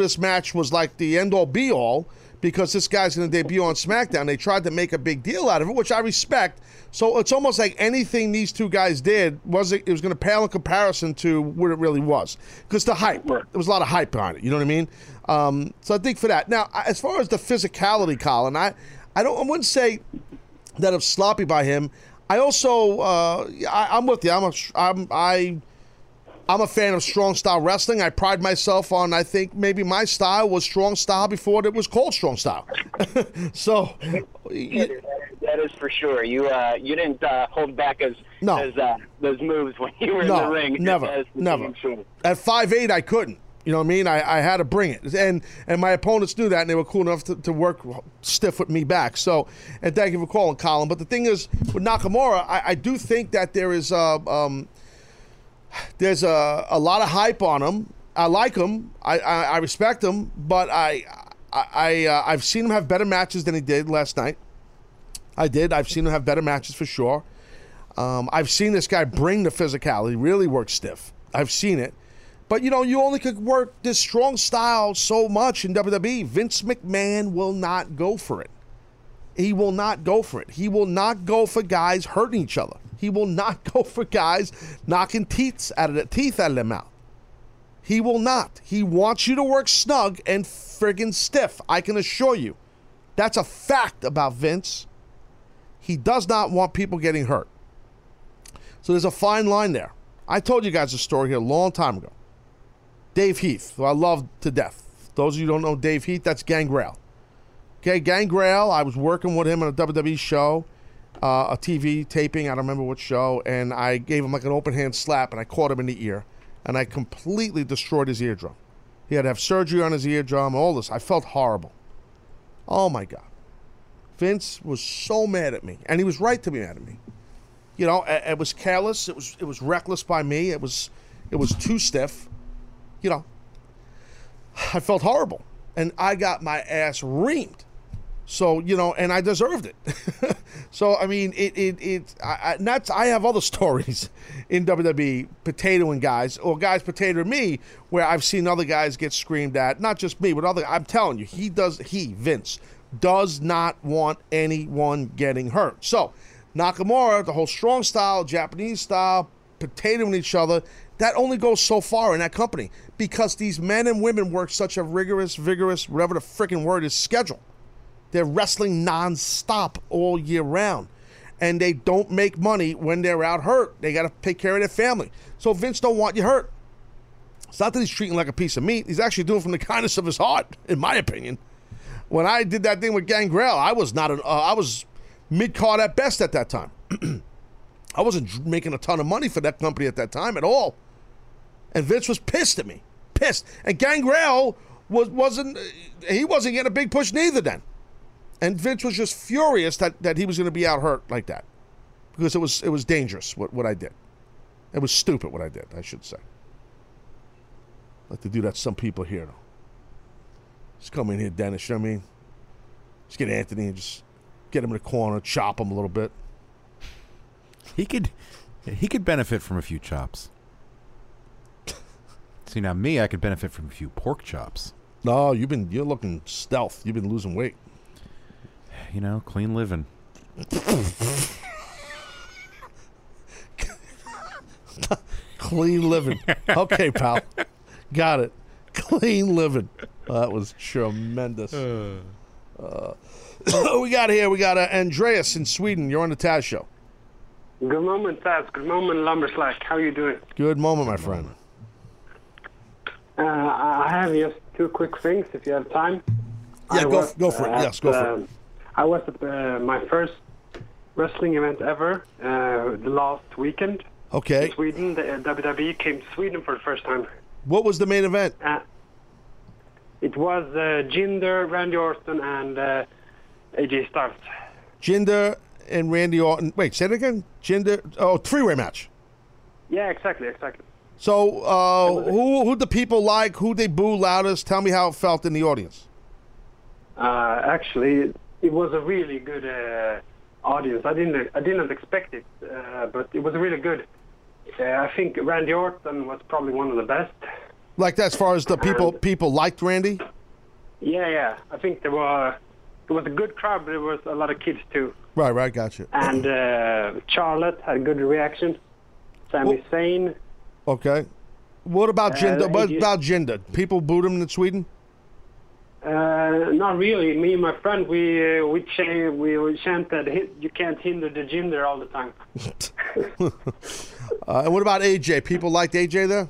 this match was like the end-all, be-all, because this guy's going to debut on SmackDown. They tried to make a big deal out of it, which I respect. So it's almost like anything these two guys did, it was going to pale in comparison to what it really was. Because the hype, there was a lot of hype on it, you know what I mean? So I think for that. Now, as far as the physicality, Colin, I wouldn't say that it's sloppy by him. I also, I'm with you. I'm a fan of strong style wrestling. I pride myself on, I think maybe my style was strong style before it was called strong style. So that is for sure. You didn't hold back those moves when you were in the ring. Never. At 5'8", I couldn't. You know what I mean? I had to bring it, and my opponents knew that, and they were cool enough to work stiff with me back. So, and thank you for calling, Colin. But the thing is, with Nakamura, I do think that there is there's a lot of hype on him. I like him. I respect him, but I've seen him have better matches than he did last night. I did. I've seen him have better matches for sure. I've seen this guy bring the physicality, really work stiff. I've seen it. But, you only could work this strong style so much in WWE. Vince McMahon will not go for it. He will not go for it. He will not go for guys hurting each other. He will not go for guys knocking teeth out of their mouth. He will not. He wants you to work snug and friggin' stiff. I can assure you. That's a fact about Vince. He does not want people getting hurt. So there's a fine line there. I told you guys a story here a long time ago. Dave Heath, who I love to death. Those of you who don't know Dave Heath, that's Gangrel. Okay, Gangrel, I was working with him on a WWE show, a TV taping, I don't remember what show, and I gave him like an open hand slap, and I caught him in the ear, and I completely destroyed his eardrum. He had to have surgery on his eardrum, all this. I felt horrible. Oh, my God. Vince was so mad at me, and he was right to be mad at me. It was careless. It was reckless by me. It was too stiff. I felt horrible, and I got my ass reamed. So, and I deserved it. So, I mean, I have other stories in WWE potatoing guys, or guys potatoing me, where I've seen other guys get screamed at, not just me, but other. I'm telling you, Vince does not want anyone getting hurt. So, Nakamura, the whole strong style, Japanese style, potatoing each other, that only goes so far in that company, because these men and women work such a rigorous, vigorous, whatever the freaking word is, schedule. They're wrestling nonstop all year round, and they don't make money when they're out hurt. They got to take care of their family. So Vince don't want you hurt. It's not that he's treating like a piece of meat. He's actually doing it from the kindness of his heart, in my opinion. When I did that thing with Gangrel, I was mid-card at best at that time. I wasn't making a ton of money for that company at that time at all. And Vince was pissed at me. Pissed. And Gangrel wasn't getting a big push neither then. And Vince was just furious that he was going to be out hurt like that, because it was dangerous what I did. It was stupid what I did, I should say. Like to do that to some people here, though. Just come in here, Dennis, you know what I mean? Just get Anthony and just get him in the corner, chop him a little bit. He could benefit from a few chops. See, now me, I could benefit from a few pork chops. No, you're looking stealth. You've been losing weight. You know, clean living. Clean living. Okay, pal. Got it. Clean living. That was tremendous. We got here. We got Andreas in Sweden. You're on the Taz Show. Good moment, Taz. Good moment, Lumberslack. How are you doing? Good moment, my friend. I have just two quick things, if you have time. Yeah, go for it. Yes, go for it. I was at my first wrestling event ever last weekend. Okay. In Sweden, the WWE came to Sweden for the first time. What was the main event? It was Jinder, Randy Orton, and AJ Styles. Jinder and Randy Orton. Wait, say it again? Jinder. Oh, three-way match. Yeah, exactly. So, who the people like? Who they boo loudest? Tell me how it felt in the audience. Actually, it was a really good audience. I didn't expect it, but it was really good. I think Randy Orton was probably one of the best. Like that, as far as the people liked Randy. Yeah. I think there were. It was a good crowd, but there was a lot of kids too. Right. Gotcha. And Charlotte had a good reaction. Sami Zayn. Okay. What about Jinder? People booed him in Sweden. Not really. Me and my friend, we chanted, "You can't hinder the Jinder" all the time. And what about AJ? People liked AJ there?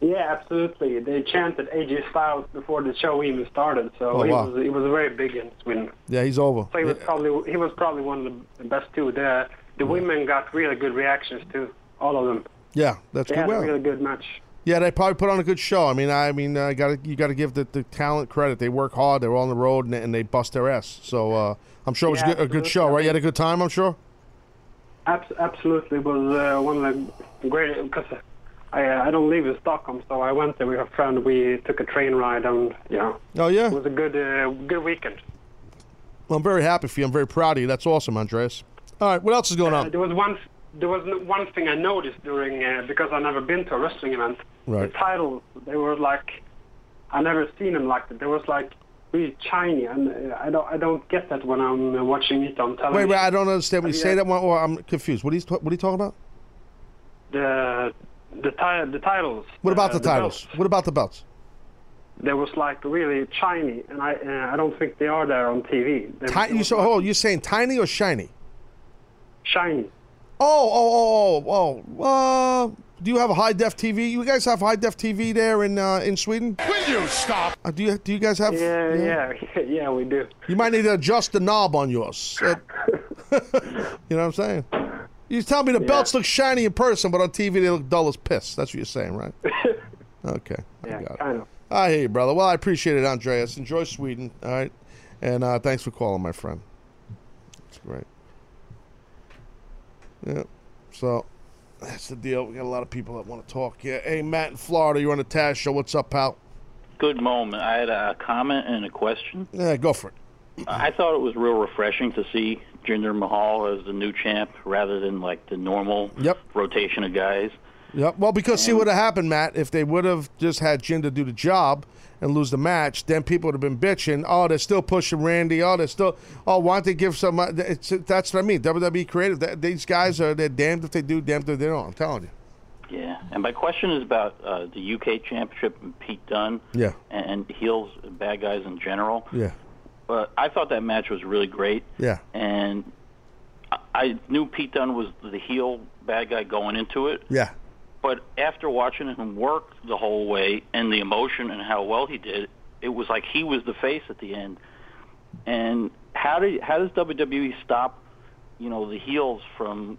Yeah, absolutely. They chanted AJ Styles before the show even started, so he was very big in Sweden. Yeah, he's over. So he was probably one of the best too. The women got really good reactions too, all of them. Yeah, that's good. They had a really good match. Yeah, they probably put on a good show. I mean, you got to give the talent credit. They work hard. They're on the road and they bust their ass. So I'm sure it was a good show, right? You had a good time, I'm sure. Absolutely, it was one of the great. Because I don't live in Stockholm, so I went there with a friend. We took a train ride, and Oh yeah, it was a good weekend. Well, I'm very happy for you. I'm very proud of you. That's awesome, Andreas. All right, what else is going on? There was one thing I noticed during, because I've never been to a wrestling event. Right. The titles, they were like, I never seen them like that. They was like really shiny, and I don't get that when I'm watching it on television. Wait, I don't understand. When you say that one, or I'm confused. What are you talking about? The titles. What about the titles? Belts. What about the belts? They was like really shiny, and I don't think they are there on TV. You're saying tiny or shiny? Shiny. Do you have a high-def TV? You guys have high-def TV there in Sweden? Will you stop? Do you guys have... Yeah, we do. You might need to adjust the knob on yours. You know what I'm saying? You tell me the belts look shiny in person, but on TV they look dull as piss. That's what you're saying, right? Okay. Yeah, kind of. I hear you, brother. Well, I appreciate it, Andreas. Enjoy Sweden, all right? And thanks for calling, my friend. That's great. Yeah, so that's the deal. We got a lot of people that want to talk here. Hey, Matt in Florida, you're on the Taz Show. What's up, pal? Good moment. I had a comment and a question. Yeah, go for it. I thought it was real refreshing to see Jinder Mahal as the new champ rather than like the normal rotation of guys. Yep. Well, because see what would have happened, Matt, if they would have just had Jinder do the job and lose the match, then people would have been bitching, oh, they're still pushing Randy, oh, they're still, oh, why don't they give some, that's what I mean, WWE creative, these guys are, they're damned if they do, damned if they don't, I'm telling you. Yeah, and my question is about the UK Championship and Pete Dunne and heels and bad guys in general. Yeah. But I thought that match was really great. Yeah. And I knew Pete Dunne was the heel bad guy going into it. Yeah. But after watching him work the whole way and the emotion and how well he did, it was like he was the face at the end. And how does WWE stop, the heels from,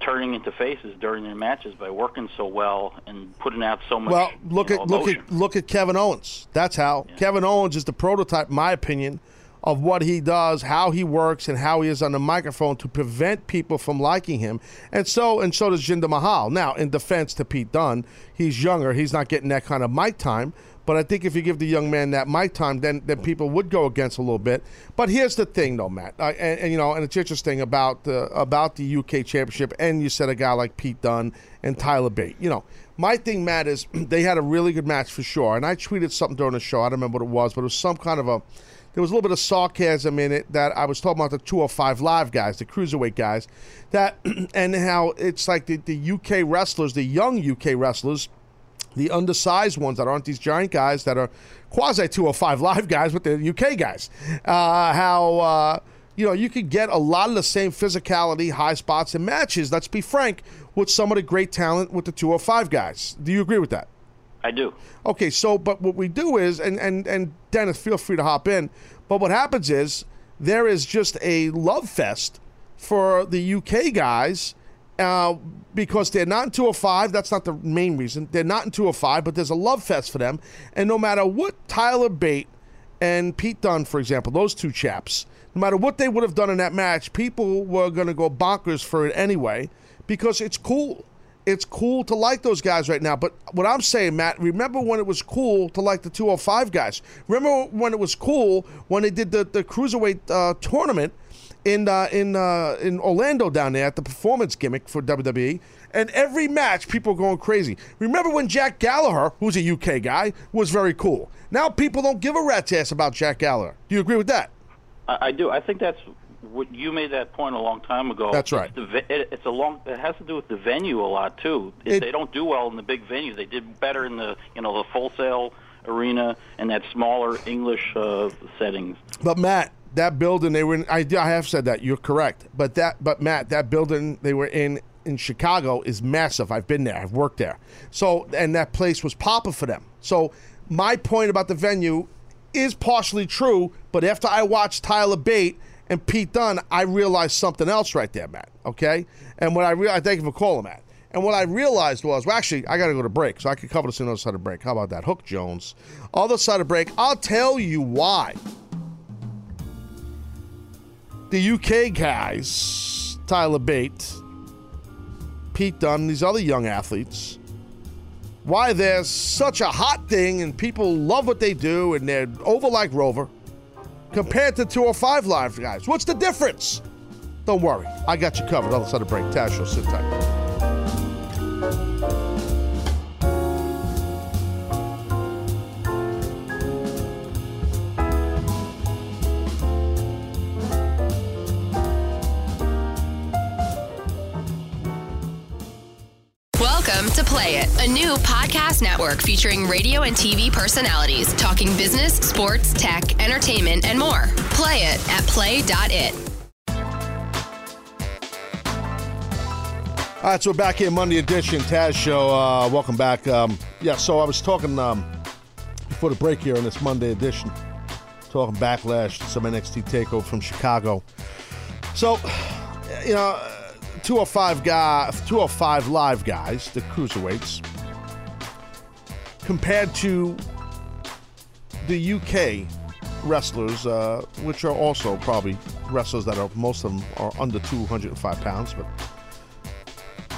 turning into faces during their matches by working so well and putting out so much? Well, look at emotion. Look at Kevin Owens. That's how Kevin Owens is the prototype, in my opinion, of what he does, how he works, and how he is on the microphone to prevent people from liking him. And so does Jinder Mahal. Now, in defense to Pete Dunne, he's younger. He's not getting that kind of mic time. But I think if you give the young man that mic time, then people would go against a little bit. But here's the thing, though, Matt, and it's interesting about the UK Championship, and you said a guy like Pete Dunne and Tyler Bate. You know, my thing, Matt, is they had a really good match for sure. And I tweeted something during the show. I don't remember what it was, but it was some kind of a – there was a little bit of sarcasm in it that I was talking about the 205 Live guys, the Cruiserweight guys, that and how it's like the UK wrestlers, the young UK wrestlers, the undersized ones that aren't these giant guys that are quasi-205 Live guys, but they're UK guys. You could get a lot of the same physicality, high spots, and matches, let's be frank, with some of the great talent with the 205 guys. Do you agree with that? I do. Okay, so, but what we do is, and Dennis, feel free to hop in, but what happens is there is just a love fest for the UK guys because they're not in 205. That's not the main reason. They're not in 205, but there's a love fest for them. And no matter what Tyler Bate and Pete Dunne, for example, those two chaps, no matter what they would have done in that match, people were going to go bonkers for it anyway because it's cool. It's cool to like those guys right now. But what I'm saying, Matt, remember when it was cool to like the 205 guys? Remember when it was cool when they did the Cruiserweight tournament in Orlando down there at the performance gimmick for WWE, and every match people are going crazy. Remember when Jack Gallagher, who's a UK guy, was very cool? Now people don't give a rat's ass about Jack Gallagher. Do you agree with that? I do. I think that's what you made that point a long time ago. That's right. It has to do with the venue a lot too. If they don't do well in the big venue, they did better in the Full Sail arena and that smaller English settings. But Matt, that building they were in, I have said that, you're correct. But Matt, that building they were in Chicago is massive. I've been there. I've worked there. So, and that place was popping for them. So my point about the venue is partially true, but after I watched Tyler Bate and Pete Dunne, I realized something else right there, Matt, okay? And what I thank you for calling, Matt. And what I realized was, well, actually, I got to go to break, so I can cover this on the other side of break. How about that? Hook Jones. Other side of break, I'll tell you why the UK guys, Tyler Bate, Pete Dunne, these other young athletes, why they're such a hot thing and people love what they do and they're over like Rover compared to 205 Live guys. What's the difference? Don't worry. I got you covered. Other side of the break. Tash, you'll sit tight. Welcome to Play It, a new podcast network featuring radio and TV personalities talking business, sports, tech, entertainment, and more. Play it at play.it. All right, so we're back here, Monday edition, Taz Show. Welcome back. So I was talking before the break here on this Monday edition, talking Backlash, some NXT Takeover from Chicago. So, 205 Live guys, the Cruiserweights, compared to the UK wrestlers, which are also probably wrestlers that are, most of them are under 205 pounds, but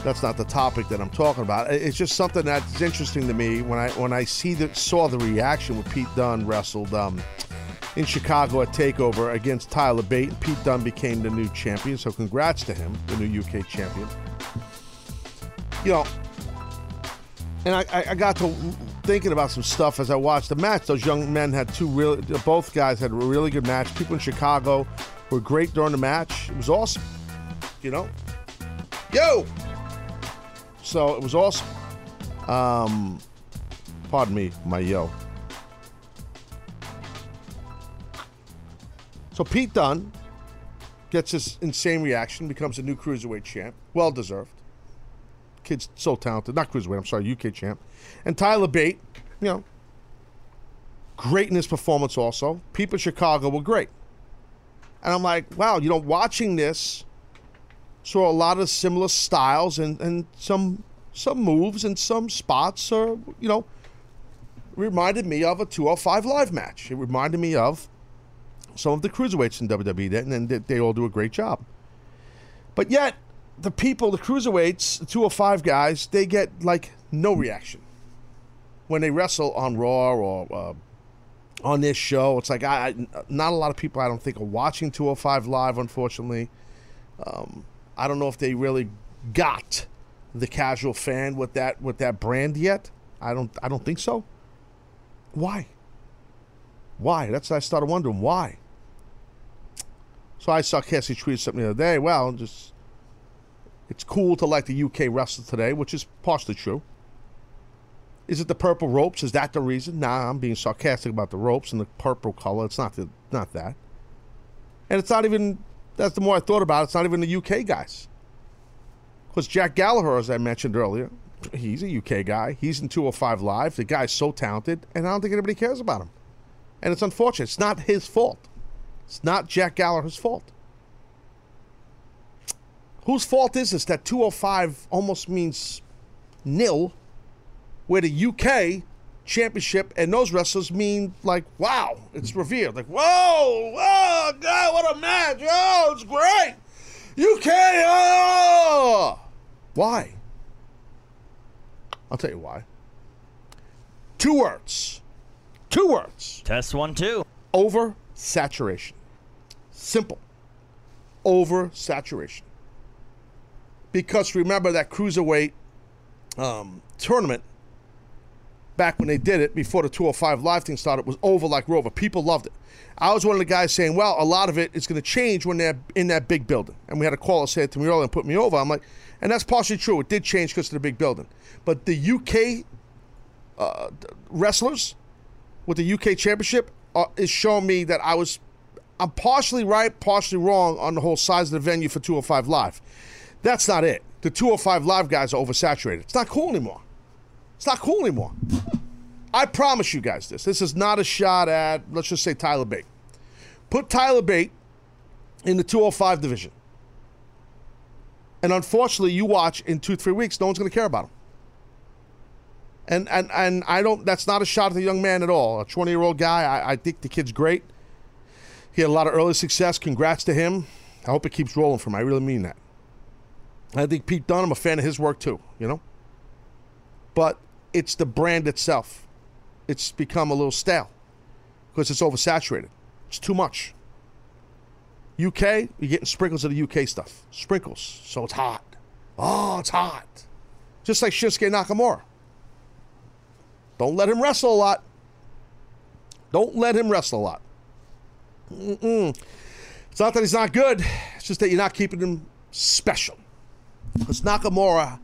that's not the topic that I'm talking about. It's just something that's interesting to me when I saw the reaction when Pete Dunne wrestled in Chicago at Takeover against Tyler Bate, and Pete Dunne became the new champion, so congrats to him, the new UK champion. You know, and I got to thinking about some stuff as I watched the match. Those young men had both guys had a really good match. People in Chicago were great during the match. It was awesome, you know? Yo! So it was awesome. Pardon me, my yo. So Pete Dunne gets this insane reaction, becomes a new Cruiserweight champ. Well-deserved. Kid's so talented. Not Cruiserweight, I'm sorry, UK champ. And Tyler Bate, great in his performance also. People in Chicago were great. And I'm like, wow, watching this, saw a lot of similar styles and some moves and some spots are, reminded me of a 205 Live match. It reminded me of some of the cruiserweights in WWE did, and they all do a great job. But yet, the people, the cruiserweights, the 205 guys, they get, like, no reaction. When they wrestle on Raw or on this show, it's like not a lot of people, I don't think, are watching 205 Live, unfortunately. I don't know if they really got the casual fan with that brand yet. I don't think so. Why? That's what I started wondering. Why? So I saw Cassie tweet something the other day. Well, just it's cool to like the UK wrestler today, which is partially true. Is it the purple ropes? Is that the reason? Nah, I'm being sarcastic about the ropes and the purple color. It's not that. And it's not even, that's the more I thought about it, it's not even the UK guys. Because Jack Gallagher, as I mentioned earlier, he's a UK guy. He's in 205 Live. The guy's so talented, and I don't think anybody cares about him. And it's unfortunate. It's not his fault. It's not Jack Gallagher's fault. Whose fault is this that 205 almost means nil, where the UK Championship and those wrestlers mean, like, wow, it's revered. Like, whoa, God, what a match. Oh, it's great. UK, oh! Why? I'll tell you why. Two words. Test 1, 2. Oversaturation. Simple. Oversaturation. Because remember that Cruiserweight tournament, back when they did it, before the 205 Live thing started, was over like Rover. People loved it. I was one of the guys saying, well, a lot of it is going to change when they're in that big building. And we had a caller say it to me earlier and put me over. I'm like, and that's partially true. It did change because of the big building. But the UK wrestlers with the UK Championship is showing me that I'm partially right, partially wrong on the whole size of the venue for 205 Live. That's not it. The 205 Live guys are oversaturated. It's not cool anymore. It's not cool anymore. I promise you guys this. This is not a shot at, let's just say, Tyler Bate. Put Tyler Bate in the 205 division. And unfortunately, you watch in 2-3 weeks, no one's going to care about him. And I don't, that's not a shot at the young man at all. A 20-year-old guy, I think the kid's great. He had a lot of early success. Congrats to him. I hope it keeps rolling for him. I really mean that. I think Pete Dunne, I'm a fan of his work too, you know? But it's the brand itself. It's become a little stale because it's oversaturated. It's too much. UK, you're getting sprinkles of the UK stuff. Sprinkles. So it's hot. Oh, it's hot. Just like Shinsuke Nakamura. Don't let him wrestle a lot. It's not that he's not good. It's just that you're not keeping him special. Because Nakamura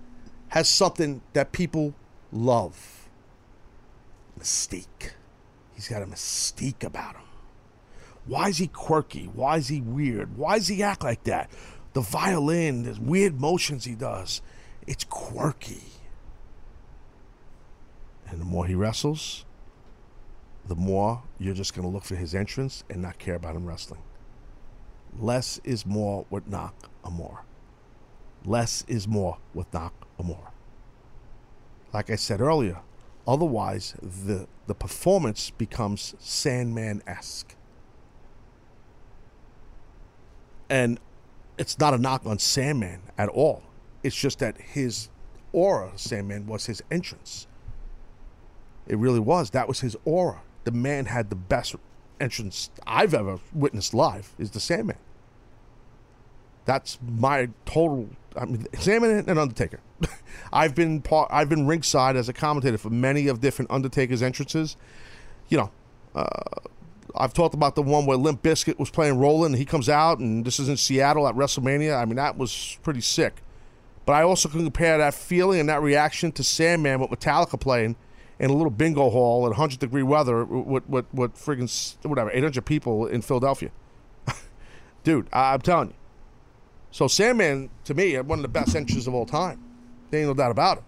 has something that people love. Mystique. He's got a mystique about him. Why is he quirky? Why is he weird? Why does he act like that? The violin, the weird motions he does. It's quirky. And the more he wrestles, the more you're just going to look for his entrance and not care about him wrestling. Less is more with Nakamura. Like I said earlier, otherwise the performance becomes Sandman-esque. And it's not a knock on Sandman at all. It's just that his aura, Sandman, was his entrance. It really was. That was his aura. The man had the best entrance I've ever witnessed live, is the Sandman. That's my total. I mean, Sandman and Undertaker. I've been ringside as a commentator for many of different Undertaker's entrances. You know, I've talked about the one where Limp Bizkit was playing Roland, and he comes out, and this is in Seattle at WrestleMania. I mean, that was pretty sick. But I also can compare that feeling and that reaction to Sandman with Metallica playing in a little bingo hall in 100-degree weather with friggin' whatever 800 people in Philadelphia. Dude, I'm telling you. So Sandman, to me, one of the best entrances of all time. There ain't no doubt about it.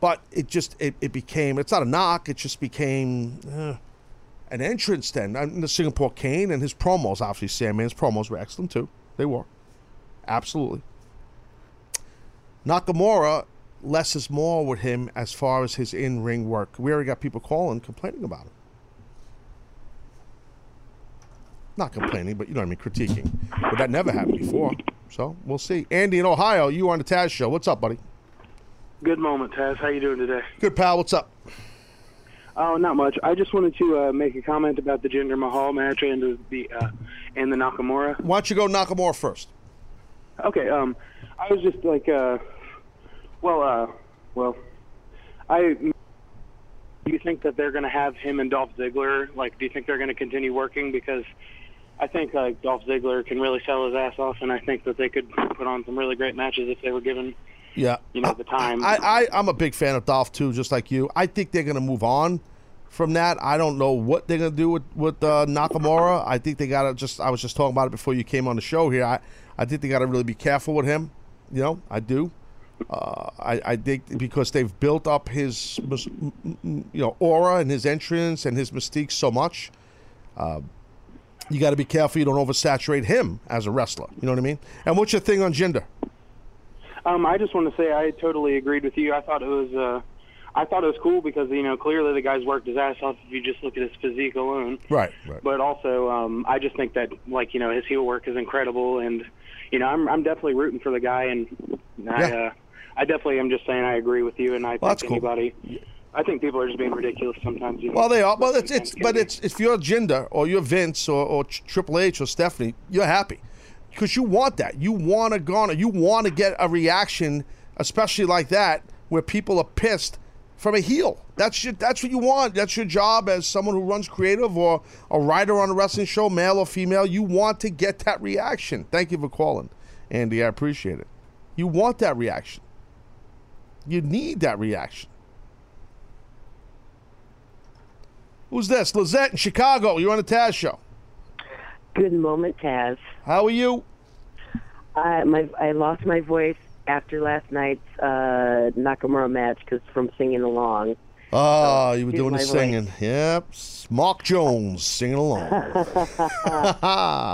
But it just, it became, it's not a knock, it just became an entrance then. I mean, the Singapore Kane and his promos, obviously Sandman's promos were excellent too. They were. Absolutely. Nakamura, less is more with him as far as his in-ring work. We already got people calling, complaining about him. not complaining, but you know what I mean, critiquing. But that never happened before, so we'll see. Andy in Ohio, you on the Taz show. What's up, buddy? Good moment, Taz. How you doing today? Good, pal. What's up? Oh, not much. I just wanted to make a comment about the Jinder Mahal match and the Nakamura. Why don't you go Nakamura first? Okay. I was just like, do you think that they're going to have him and Dolph Ziggler? Like, do you think they're going to continue working? Because I think like Dolph Ziggler can really sell his ass off, and I think that they could put on some really great matches if they were given, you know, the time. I'm a big fan of Dolph too, just like you. I think they're going to move on from that. I don't know what they're going to do with Nakamura. I think they got to just. I was just talking about it before you came on the show here. I think they got to really be careful with him. You know, I do. I think because they've built up his, you know, aura and his entrance and his mystique so much, you got to be careful you don't oversaturate him as a wrestler. You know what I mean? And what's your thing on Jinder? I just want to say I totally agreed with you. I thought it was cool because, you know, clearly the guy's worked his ass off if you just look at his physique alone. Right. But also, I just think that, like, you know, his heel work is incredible, and you know, I'm definitely rooting for the guy, and I definitely am just saying I agree with you, and I think anybody, I think people are just being ridiculous sometimes. You know? Well, they are. Well, it's if you're Jinder or you're Vince or Triple H or Stephanie, you're happy because you want that. You want to garner. You want to get a reaction, especially like that, where people are pissed from a heel. That's what you want. That's your job as someone who runs creative or a writer on a wrestling show, male or female. You want to get that reaction. Thank you for calling, Andy. I appreciate it. You want that reaction. You need that reaction. Who's this? Lizette in Chicago. You're on the Taz show. Good moment, Taz. How are you? I lost my voice after last night's Nakamura match because from singing along. Oh, you were doing the singing. Voice. Yep. Mark Jones singing along.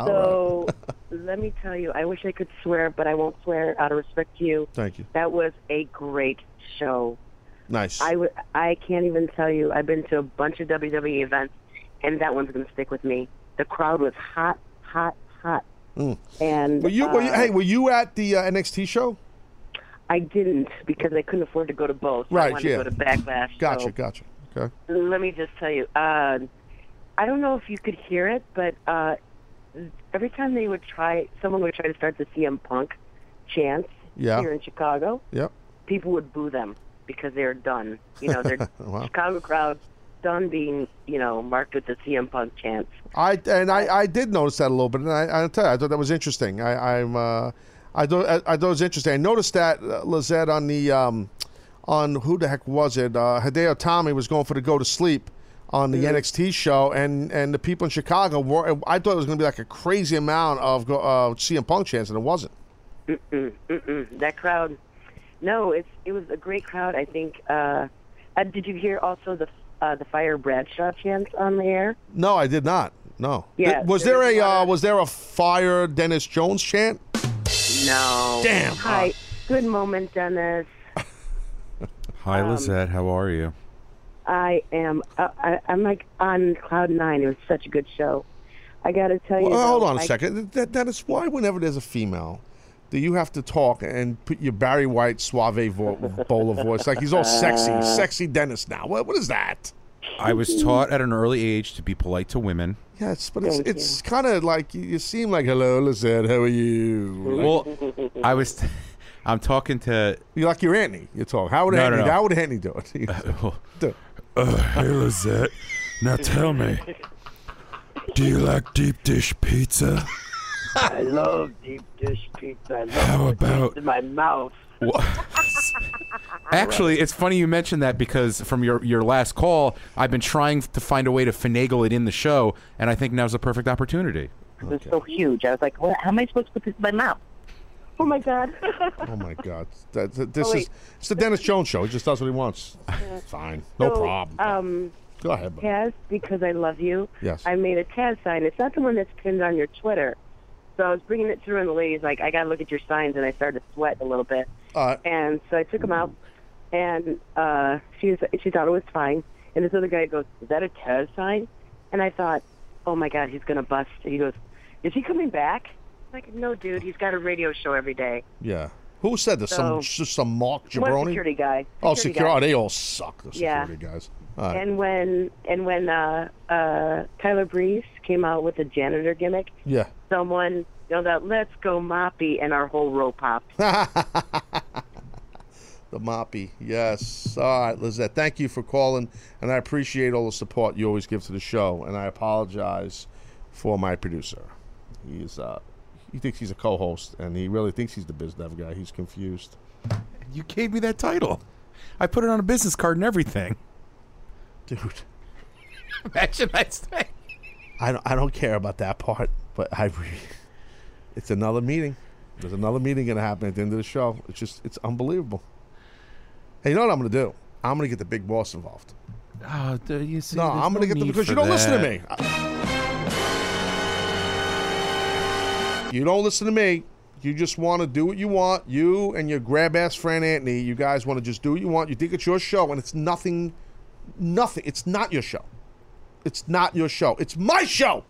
So let me tell you, I wish I could swear, but I won't swear out of respect to you. Thank you. That was a great show. Nice. I can't even tell you. I've been to a bunch of WWE events, and that one's going to stick with me. The crowd was hot, hot, hot. Mm. And were you at the NXT show? I didn't because I couldn't afford to go to both. So right, I wanted to go to Backlash. Gotcha. Okay. Let me just tell you, I don't know if you could hear it, but every time they would try, someone would try to start the CM Punk chant here in Chicago. Yep. People would boo them because they're done. You know, they're Chicago crowd done being, you know, marked with the CM Punk chants. I did notice that a little bit, and I'll tell you, I thought that was interesting. I thought it was interesting. I noticed that Lizette on the on who the heck was it? Hideo Tommy was going for the go to sleep on the NXT show, and the people in Chicago were. I thought it was going to be like a crazy amount of CM Punk chants, and it wasn't. That crowd. No, it was a great crowd. I think. Did you hear also the Fire Bradshaw chants on the air? No, I did not. No. Yeah. Was there a Fire Dennis Jones chant? No. Damn. Hi. Good moment, Dennis. Hi, Lizette. How are you? I am. I'm like on cloud nine. It was such a good show. I got to tell you. Well, hold on a second. Dennis, why whenever there's a female, do you have to talk and put your Barry White suave bowler voice? Like he's all sexy. Sexy Dennis now. What is that? I was taught at an early age to be polite to women. Yes, but it's kind of like you seem like, hello, Lizette, how are you? Well, I'm talking to... You're like your auntie. You're talking. How would auntie do it? Hey, Lizette, now tell me, do you like deep dish pizza? I love deep dish pizza. I love how about... in my mouth. Actually, it's funny you mentioned that because from your last call, I've been trying to find a way to finagle it in the show, and I think now's the perfect opportunity. It was so huge. I was like, well, how am I supposed to put this in my mouth? Oh, my God. Oh, my God. It's the Dennis Jones show. He just does what he wants. Yeah. Fine. No problem. Go ahead, buddy. Taz, because I love you, yes. I made a Taz sign. It's not the one that's pinned on your Twitter. So I was bringing it through, and the lady's like, I got to look at your signs, and I started to sweat a little bit. And so I took them out, and she thought it was fine. And this other guy goes, is that a Taz sign? And I thought, oh my God, he's going to bust. He goes, is he coming back? I'm like, no, dude, he's got a radio show every day. Yeah. Who said this? Some mock jabroni? Security guy. Oh, security. Oh, they all suck, the security guys. Right. And when Tyler Breeze came out with the janitor gimmick, yeah, someone yelled out, "Let's go, Moppy," and our whole row popped. The Moppy, yes. All right, Lizette, thank you for calling, and I appreciate all the support you always give to the show, and I apologize for my producer. He thinks he's a co-host, and he really thinks he's the biz dev guy. He's confused. You gave me that title. I put it on a business card and everything. Dude, imagine that thing. I don't care about that part, but it's another meeting. There's another meeting going to happen at the end of the show. It's unbelievable. Hey, you know what I'm going to do? I'm going to get the big boss involved. Oh, dude, you see? No, I'm going to get them because you don't listen to me. You don't listen to me. You just want to do what you want. You and your grab-ass friend Anthony, you guys want to just do what you want. You think it's your show, and it's nothing. Nothing. It's not your show. It's not your show. It's my show.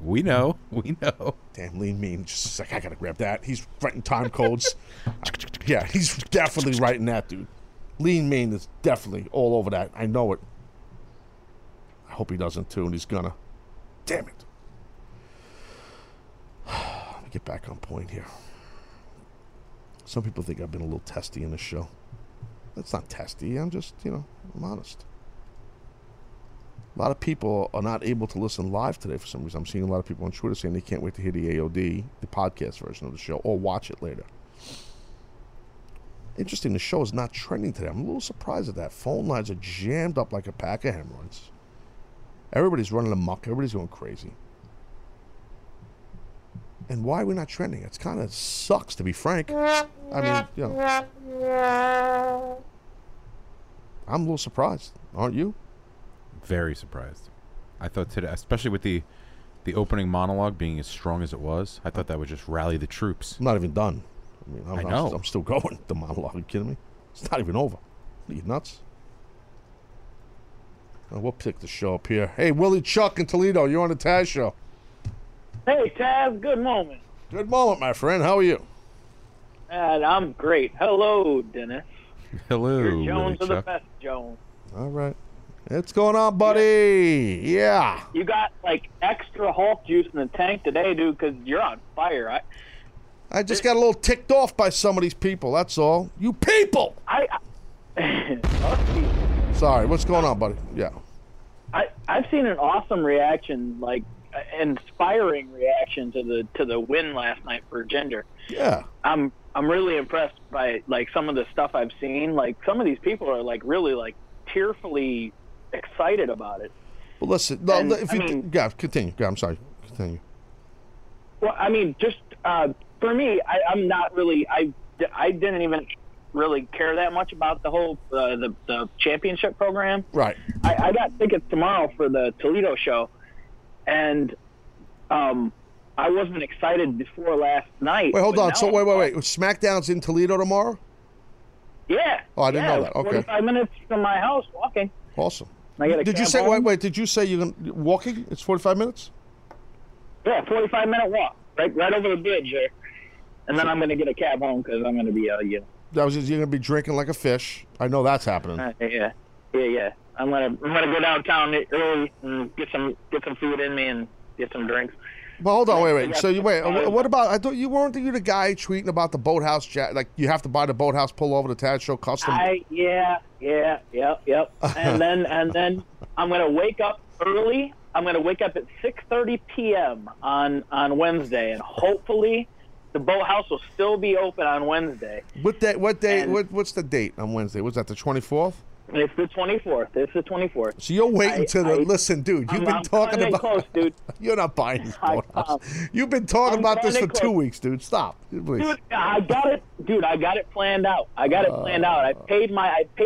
We know. We know. Damn lean mean. Just like, I gotta grab that. He's writing time codes. Yeah, he's definitely writing that, dude. Lean mean is definitely all over that. I know it. I hope he doesn't too, and he's gonna. Damn it. Let me get back on point here. Some people think I've been a little testy in this show. That's not testy. I'm just, I'm honest. A lot of people are not able to listen live today for some reason. I'm seeing a lot of people on Twitter saying they can't wait to hear the AOD, the podcast version of the show, or watch it later. Interesting, the show is not trending today. I'm a little surprised at that. Phone lines are jammed up like a pack of hemorrhoids. Everybody's running amok. Everybody's going crazy. And why are we not trending? It's kind of sucks, to be frank. I mean, I'm a little surprised. Aren't you? Very surprised. I thought today, especially with the opening monologue being as strong as it was, I thought that would just rally the troops. I'm not even done. I mean, I know. I'm still going. The monologue, are you kidding me? It's not even over. Are you nuts? Oh, we'll pick the show up here. Hey, Willie Chuck in Toledo, you're on the Taz Show. Hey, Taz, good moment. Good moment, my friend. How are you? I'm great. Hello, Dennis. Hello, You're Jones are the best, Jones. All right. What's going on, buddy? Yeah. You got, like, extra Hulk juice in the tank today, dude, because you're on fire. I just got a little ticked off by some of these people, that's all. You people! Sorry, what's going on, buddy? Yeah. I've seen an awesome reaction, like, inspiring reaction to the win last night for Jinder. Yeah. I'm really impressed by, like, some of the stuff I've seen. Like, some of these people are, like, really, like, tearfully excited about it. Well, listen, no, and, if you continue. Yeah, I'm sorry. Continue. Well, I mean, just for me, I'm not really. I didn't even really care that much about the whole the championship program. Right. I got tickets tomorrow for the Toledo show, and I wasn't excited before last night. Wait, hold on. So wait. SmackDown's in Toledo tomorrow? Yeah. Oh, I didn't know that. Okay. 45 minutes from my house walking. Awesome. Did you say home. Wait? Did you say you're walking? It's 45 minutes? Yeah, 45-minute walk. Right over the bridge there. And then I'm going to get a cab home because I'm going to be you're going to be drinking like a fish. I know that's happening. Yeah. I'm going to go downtown early and get some food in me and get some drinks. Well, hold on, wait. So you what about? I thought you were the guy tweeting about the Boathouse jacket. Like you have to buy the Boathouse pullover, the Taz Show custom. Yeah. And then I'm gonna wake up early. I'm gonna wake up at 6:30 p.m. on Wednesday, and hopefully the Boathouse will still be open on Wednesday. What day? What's the date on Wednesday? Was that the 24th? It's the 24th. So you're waiting to listen, dude. I'm talking about close, dude. You're not buying this Boathouse. You've been talking about this for 2 weeks, dude. Stop, please. Dude, I got it. Dude, I got it planned out. I paid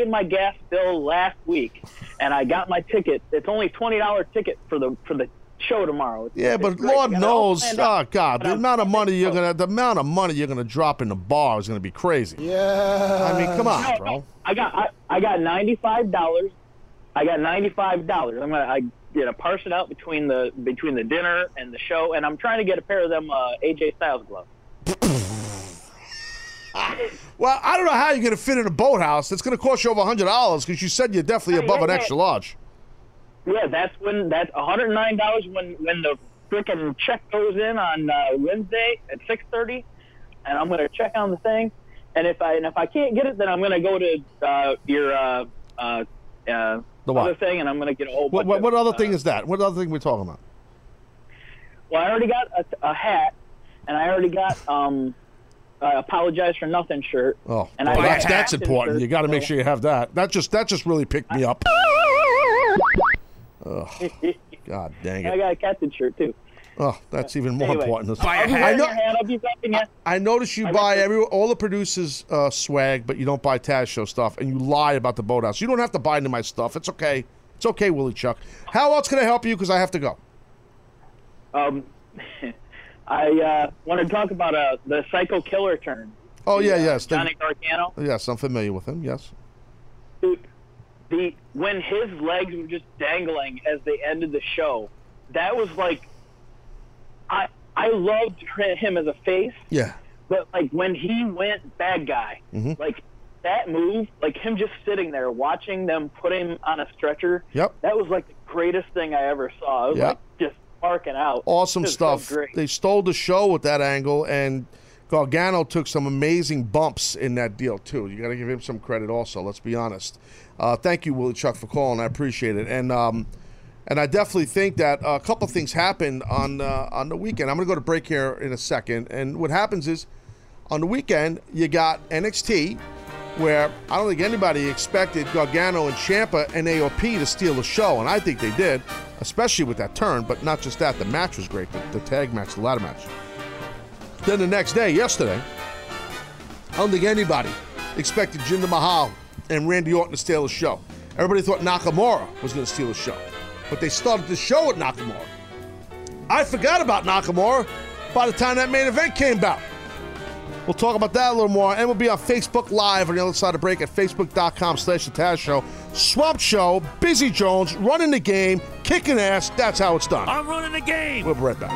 my gas bill last week, and I got my ticket. It's only $20 ticket for the show tomorrow. But Lord knows, God, the amount of money you're gonna drop in the bar is gonna be crazy. Yeah, I mean, come on, bro. I got $95. I'm gonna parse it out between the dinner and the show. And I'm trying to get a pair of them AJ Styles gloves. Well, I don't know how you're going to fit in a Boathouse. It's going to cost you over $100 because you said you're definitely above an extra large. Yeah, that's $109 when the freaking check goes in on Wednesday at 6:30, and I'm going to check on the thing. And if I can't get it, then I'm going to go to your other thing, and I'm going to get a whole bunch. What other thing is that? What other thing we're talking about? Well, I already got a hat, and I already got apologize for nothing shirt. Oh, and well, that's important. Shirt, you got to make sure you have that. That just really picked me up. Oh, God dang it! I got a captain shirt too. Oh, that's even more important. I notice you buy all the producers' swag, but you don't buy Taz Show stuff, and you lie about the Boathouse. You don't have to buy into my stuff. It's okay. It's okay, Willie Chuck. How else can I help you? Because I have to go. I want to talk about the Psycho Killer turn. Oh yeah, yes. Johnny Gargano. Yes, I'm familiar with him. Yes. When his legs were just dangling as they ended the show, that was like, I loved him as a face. Yeah. But like when he went bad guy, like that move, like him just sitting there watching them put him on a stretcher. Yep. That was like the greatest thing I ever saw. It was like just barking out. Awesome stuff. So great. They stole the show with that angle, and Gargano took some amazing bumps in that deal too. You got to give him some credit also. Let's be honest. Thank you, Willie Chuck, for calling. I appreciate it. And I definitely think that a couple things happened on the weekend. I'm going to go to break here in a second. And what happens is, on the weekend, you got NXT, where I don't think anybody expected Gargano and Ciampa and AOP to steal the show. And I think they did, especially with that turn. But not just that. The match was great. The tag match, the ladder match. Then the next day, yesterday, I don't think anybody expected Jinder Mahal and Randy Orton to steal the show. Everybody thought Nakamura was going to steal the show, but they started the show with Nakamura. I forgot about Nakamura by the time that main event came about. We'll talk about that a little more, and we'll be on Facebook Live on the other side of break at facebook.com/TheTazShow. Swamp Show, Busy Jones, running the game, kicking ass. That's how it's done. I'm running the game. We'll be right back.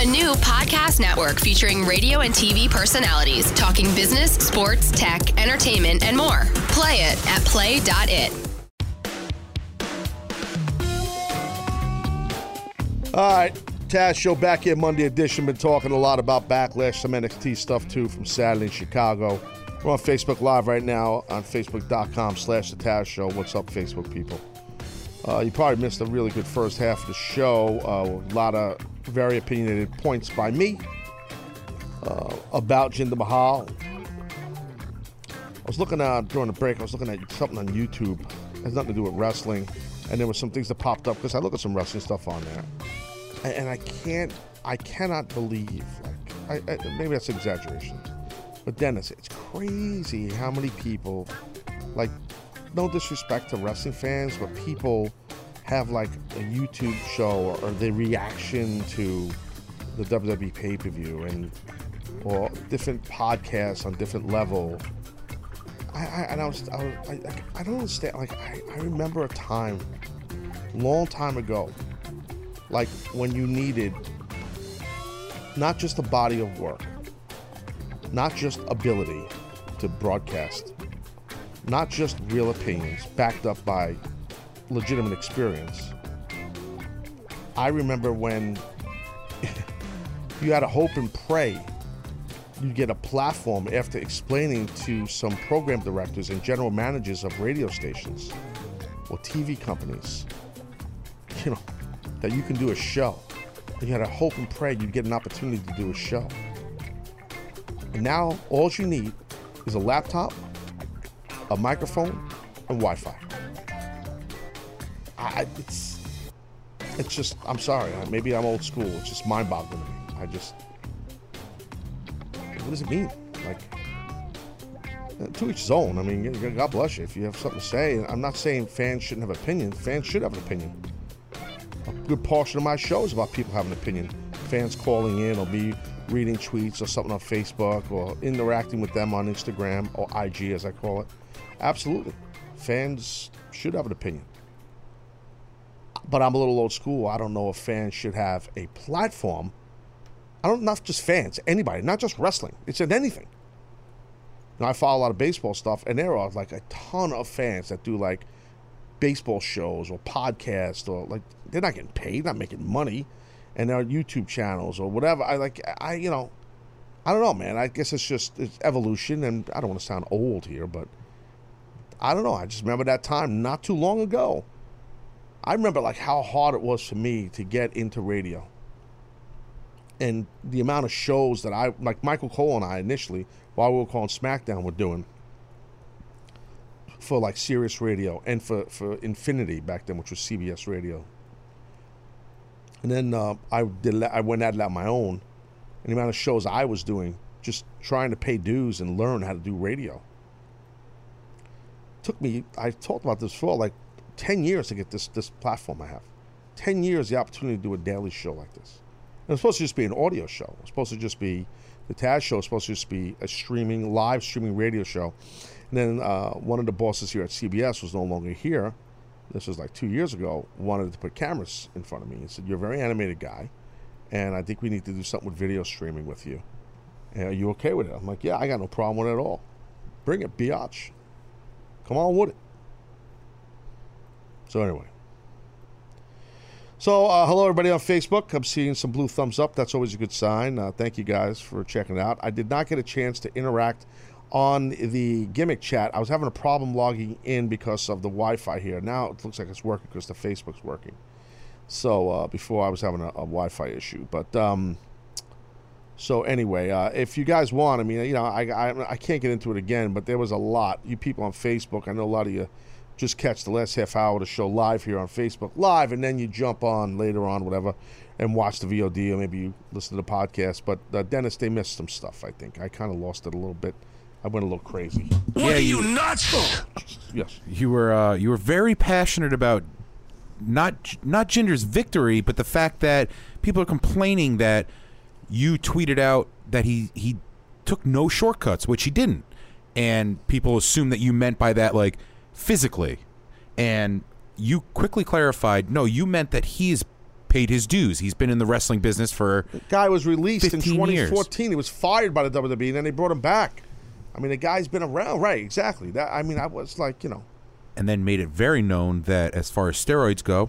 A new podcast network featuring radio and TV personalities talking business, sports, tech, entertainment, and more. Play it at play.it. All right, Taz Show back here, Monday edition. Been talking a lot about Backlash, some NXT stuff too from Saturday in Chicago. We're on Facebook Live right now on facebook.com/The Taz Show. What's up, Facebook people? You probably missed a really good first half of the show. A lot of very opinionated points by me about Jinder Mahal. I was looking at, during the break, I was looking at something on YouTube. It has nothing to do with wrestling. And there were some things that popped up because I look at some wrestling stuff on there. And I cannot believe, like, maybe that's an exaggeration. But Dennis, it's crazy how many people, like, no disrespect to wrestling fans, but people have like a YouTube show or their reaction to the WWE pay-per-view or different podcasts on different level. I don't understand. Like I remember a time, long time ago, like when you needed not just a body of work, not just ability to broadcast, not just real opinions backed up by legitimate experience. I remember when you had to hope and pray you get a platform after explaining to some program directors and general managers of radio stations or TV companies, you know, that you can do a show. You had to hope and pray you'd get an opportunity to do a show. And now all you need is a laptop, a microphone, and Wi-Fi. It's just, I'm sorry, maybe I'm old school, it's just mind-boggling to me. What does it mean? Like, to each his own. I mean, God bless you. If you have something to say, I'm not saying fans shouldn't have opinions. Fans should have an opinion. A good portion of my show is about people having an opinion. Fans calling in or me reading tweets or something on Facebook or interacting with them on Instagram or IG, as I call it. Absolutely. Fans should have an opinion. But I'm a little old school. I don't know if fans should have a platform. I don't, not just fans, anybody, not just wrestling. It's in anything. Now, I follow a lot of baseball stuff, and there are like a ton of fans that do like baseball shows or podcasts, or like they're not getting paid, not making money, and there are YouTube channels or whatever. You know, I don't know, man. I guess it's just it's evolution, and I don't want to sound old here, but I don't know. I just remember that time not too long ago. I remember like how hard it was for me to get into radio. And the amount of shows that I, like Michael Cole and I initially, while we were calling Smackdown, were doing for like Sirius Radio and for Infinity back then, which was CBS Radio. And then I went at it on my own. And the amount of shows I was doing, just trying to pay dues and learn how to do radio. Took me, I talked about this for like 10 years to get this platform I have. 10 years, the opportunity to do a daily show like this. It was supposed to just be an audio show. It was supposed to just be, the Taz show was supposed to just be a streaming, live streaming radio show. And then one of the bosses here at CBS was no longer here. This was like 2 years ago. Wanted to put cameras in front of me and said, "You're a very animated guy, and I think we need to do something with video streaming with you. Are you okay with it?" I'm like, "Yeah, I got no problem with it at all. Bring it, biatch. Come on with it." So anyway. So, hello everybody on Facebook. I'm seeing some blue thumbs up. That's always a good sign. Thank you guys for checking it out. I did not get a chance to interact on the gimmick chat. I was having a problem logging in because of the Wi-Fi here. Now it looks like it's working because the Facebook's working. So, before I was having a Wi-Fi issue. But, so anyway, if you guys want, I mean, you know, I can't get into it again, but there was a lot. You people on Facebook, I know a lot of you just catch the last half hour to show live here on Facebook Live, and then you jump on later on, whatever, and watch the VOD, or maybe you listen to the podcast. But Dennis, they missed some stuff, I think. I kind of lost it a little bit. I went a little crazy. What are you nuts for? Yes. You were very passionate about not Jinder's victory, but the fact that people are complaining that you tweeted out that he took no shortcuts, which he didn't. And people assume that you meant by that, like, physically, and you quickly clarified, no, you meant that he's paid his dues. He's been in the wrestling business for 15 years. The guy was released in 2014. Years. He was fired by the WWE, and then they brought him back. I mean, the guy's been around. Right, exactly. That, I mean, I was like, you know. And then made it very known that as far as steroids go,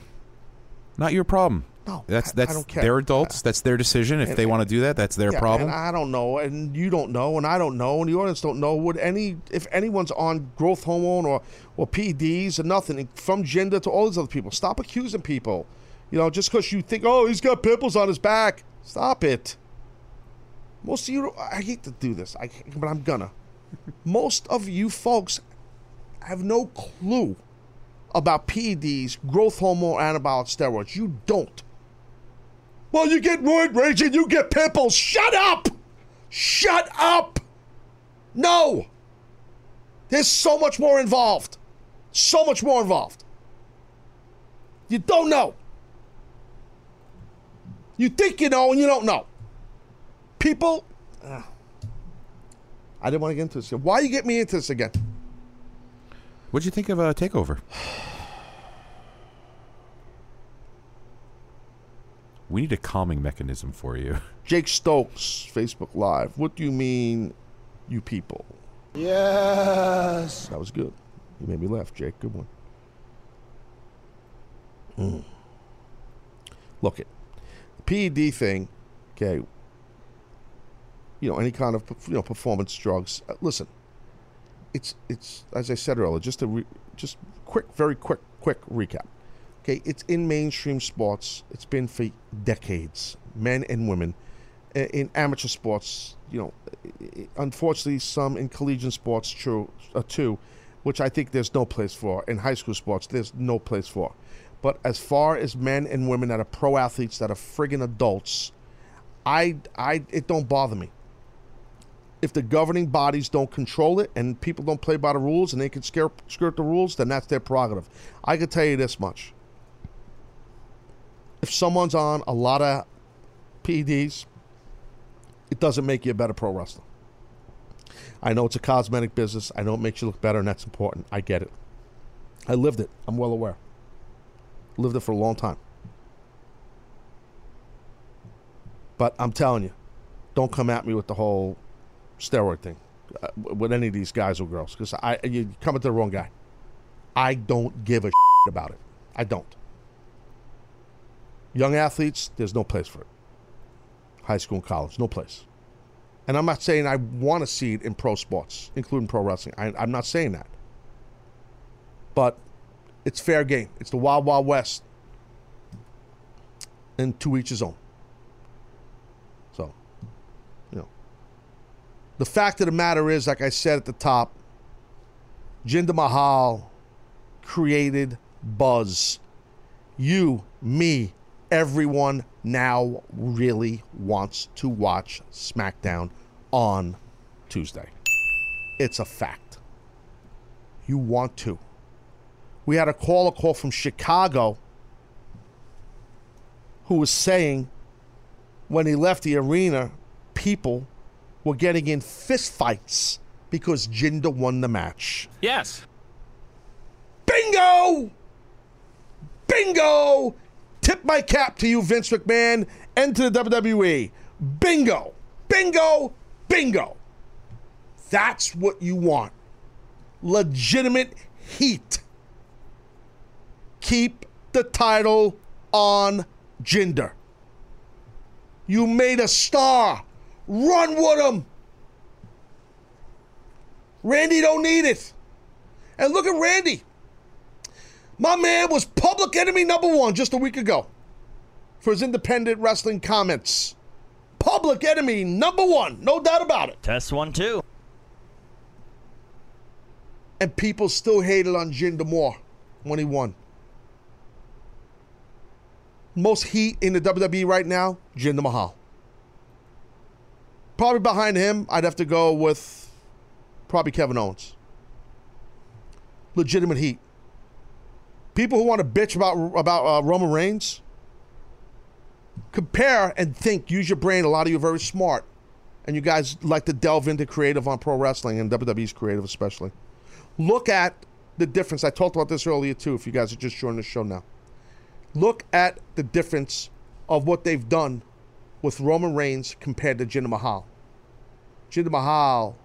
not your problem. No, that's I don't care. They're adults. That's their decision. If they want to do that, that's their problem. Man, I don't know, and you don't know, and I don't know, and the audience don't know. If anyone's on growth hormone or PEDs or nothing, from Jinder to all these other people, stop accusing people. You know, just because you think, oh, he's got pimples on his back, stop it. Most of you, I hate to do this, but I'm gonna. Most of you folks have no clue about PEDs, growth hormone, anabolic steroids. You don't. Well, you get roid rage and you get pimples. Shut up! Shut up! No! There's so much more involved. So much more involved. You don't know. You think you know and you don't know. People... I didn't want to get into this. Why you get me into this again? What'd you think of Takeover? We need a calming mechanism for you. Jake Stokes, Facebook Live. What do you mean, you people? Yes. That was good. You made me laugh, Jake. Good one. Look, the PED thing, okay, you know, any kind of, you know, performance drugs. Listen, it's as I said earlier, just a quick recap. Okay, it's in mainstream sports. It's been for decades, men and women. In amateur sports, you know, unfortunately, some in collegiate sports too, which I think there's no place for. In high school sports, there's no place for. But as far as men and women that are pro athletes, that are friggin' adults, it don't bother me. if the governing bodies don't control it and people don't play by the rules and they can skirt the rules, then that's their prerogative. I can tell you this much. If someone's on a lot of PEDs, it doesn't make you a better pro wrestler. I know it's a cosmetic business. I know it makes you look better, and that's important. I get it. I lived it. I'm well aware. Lived it for a long time. But I'm telling you, don't come at me with the whole steroid thing with any of these guys or girls, because you're coming to the wrong guy. I don't give a shit about it. I don't. Young athletes, there's no place for it. High school and college, no place. And I'm not saying I want to see it in pro sports, including pro wrestling. I'm not saying that. But it's fair game. It's the Wild Wild West. And to each his own. So, you know. The fact of the matter is, like I said at the top, Jinder Mahal created buzz. You, me, everyone now really wants to watch SmackDown on Tuesday. It's a fact. You want to. We had a call from Chicago who was saying when he left the arena, people were getting in fist fights because Jinder won the match. Yes. Bingo! Bingo! Tip my cap to you, Vince McMahon, and to the WWE. Bingo, bingo, bingo. That's what you want. Legitimate heat. Keep the title on Jinder. You made a star. Run with him. Randy don't need it. And look at Randy. My man was public enemy #1 just a week ago for his independent wrestling comments. Public enemy #1, no doubt about it. Test 1, 2. And people still hated on Jinder more when he won. Most heat in the WWE right now, Jinder Mahal. Probably behind him, I'd have to go with probably Kevin Owens. Legitimate heat. People who want to bitch about Roman Reigns, compare and think. Use your brain. A lot of you are very smart, and you guys like to delve into creative on pro wrestling, and WWE's creative especially. Look at the difference. I talked about this earlier too, if you guys are just joining the show now. Look at the difference of what they've done with Roman Reigns compared to Jinder Mahal. Jinder Mahal,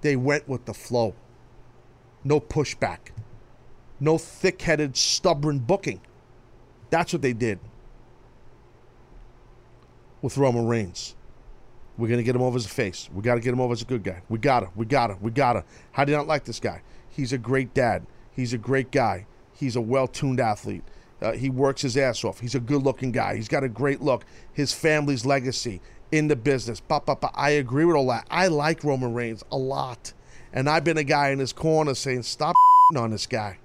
they went with the flow. No pushback. No thick-headed, stubborn booking. That's what they did with Roman Reigns. We're going to get him over as a face. We got to get him over as a good guy. We got to. We got to. We got to. How do you not like this guy? He's a great dad. He's a great guy. He's a well-tuned athlete. He works his ass off. He's a good-looking guy. He's got a great look. His family's legacy in the business. I agree with all that. I like Roman Reigns a lot. And I've been a guy in his corner saying, stop on this guy.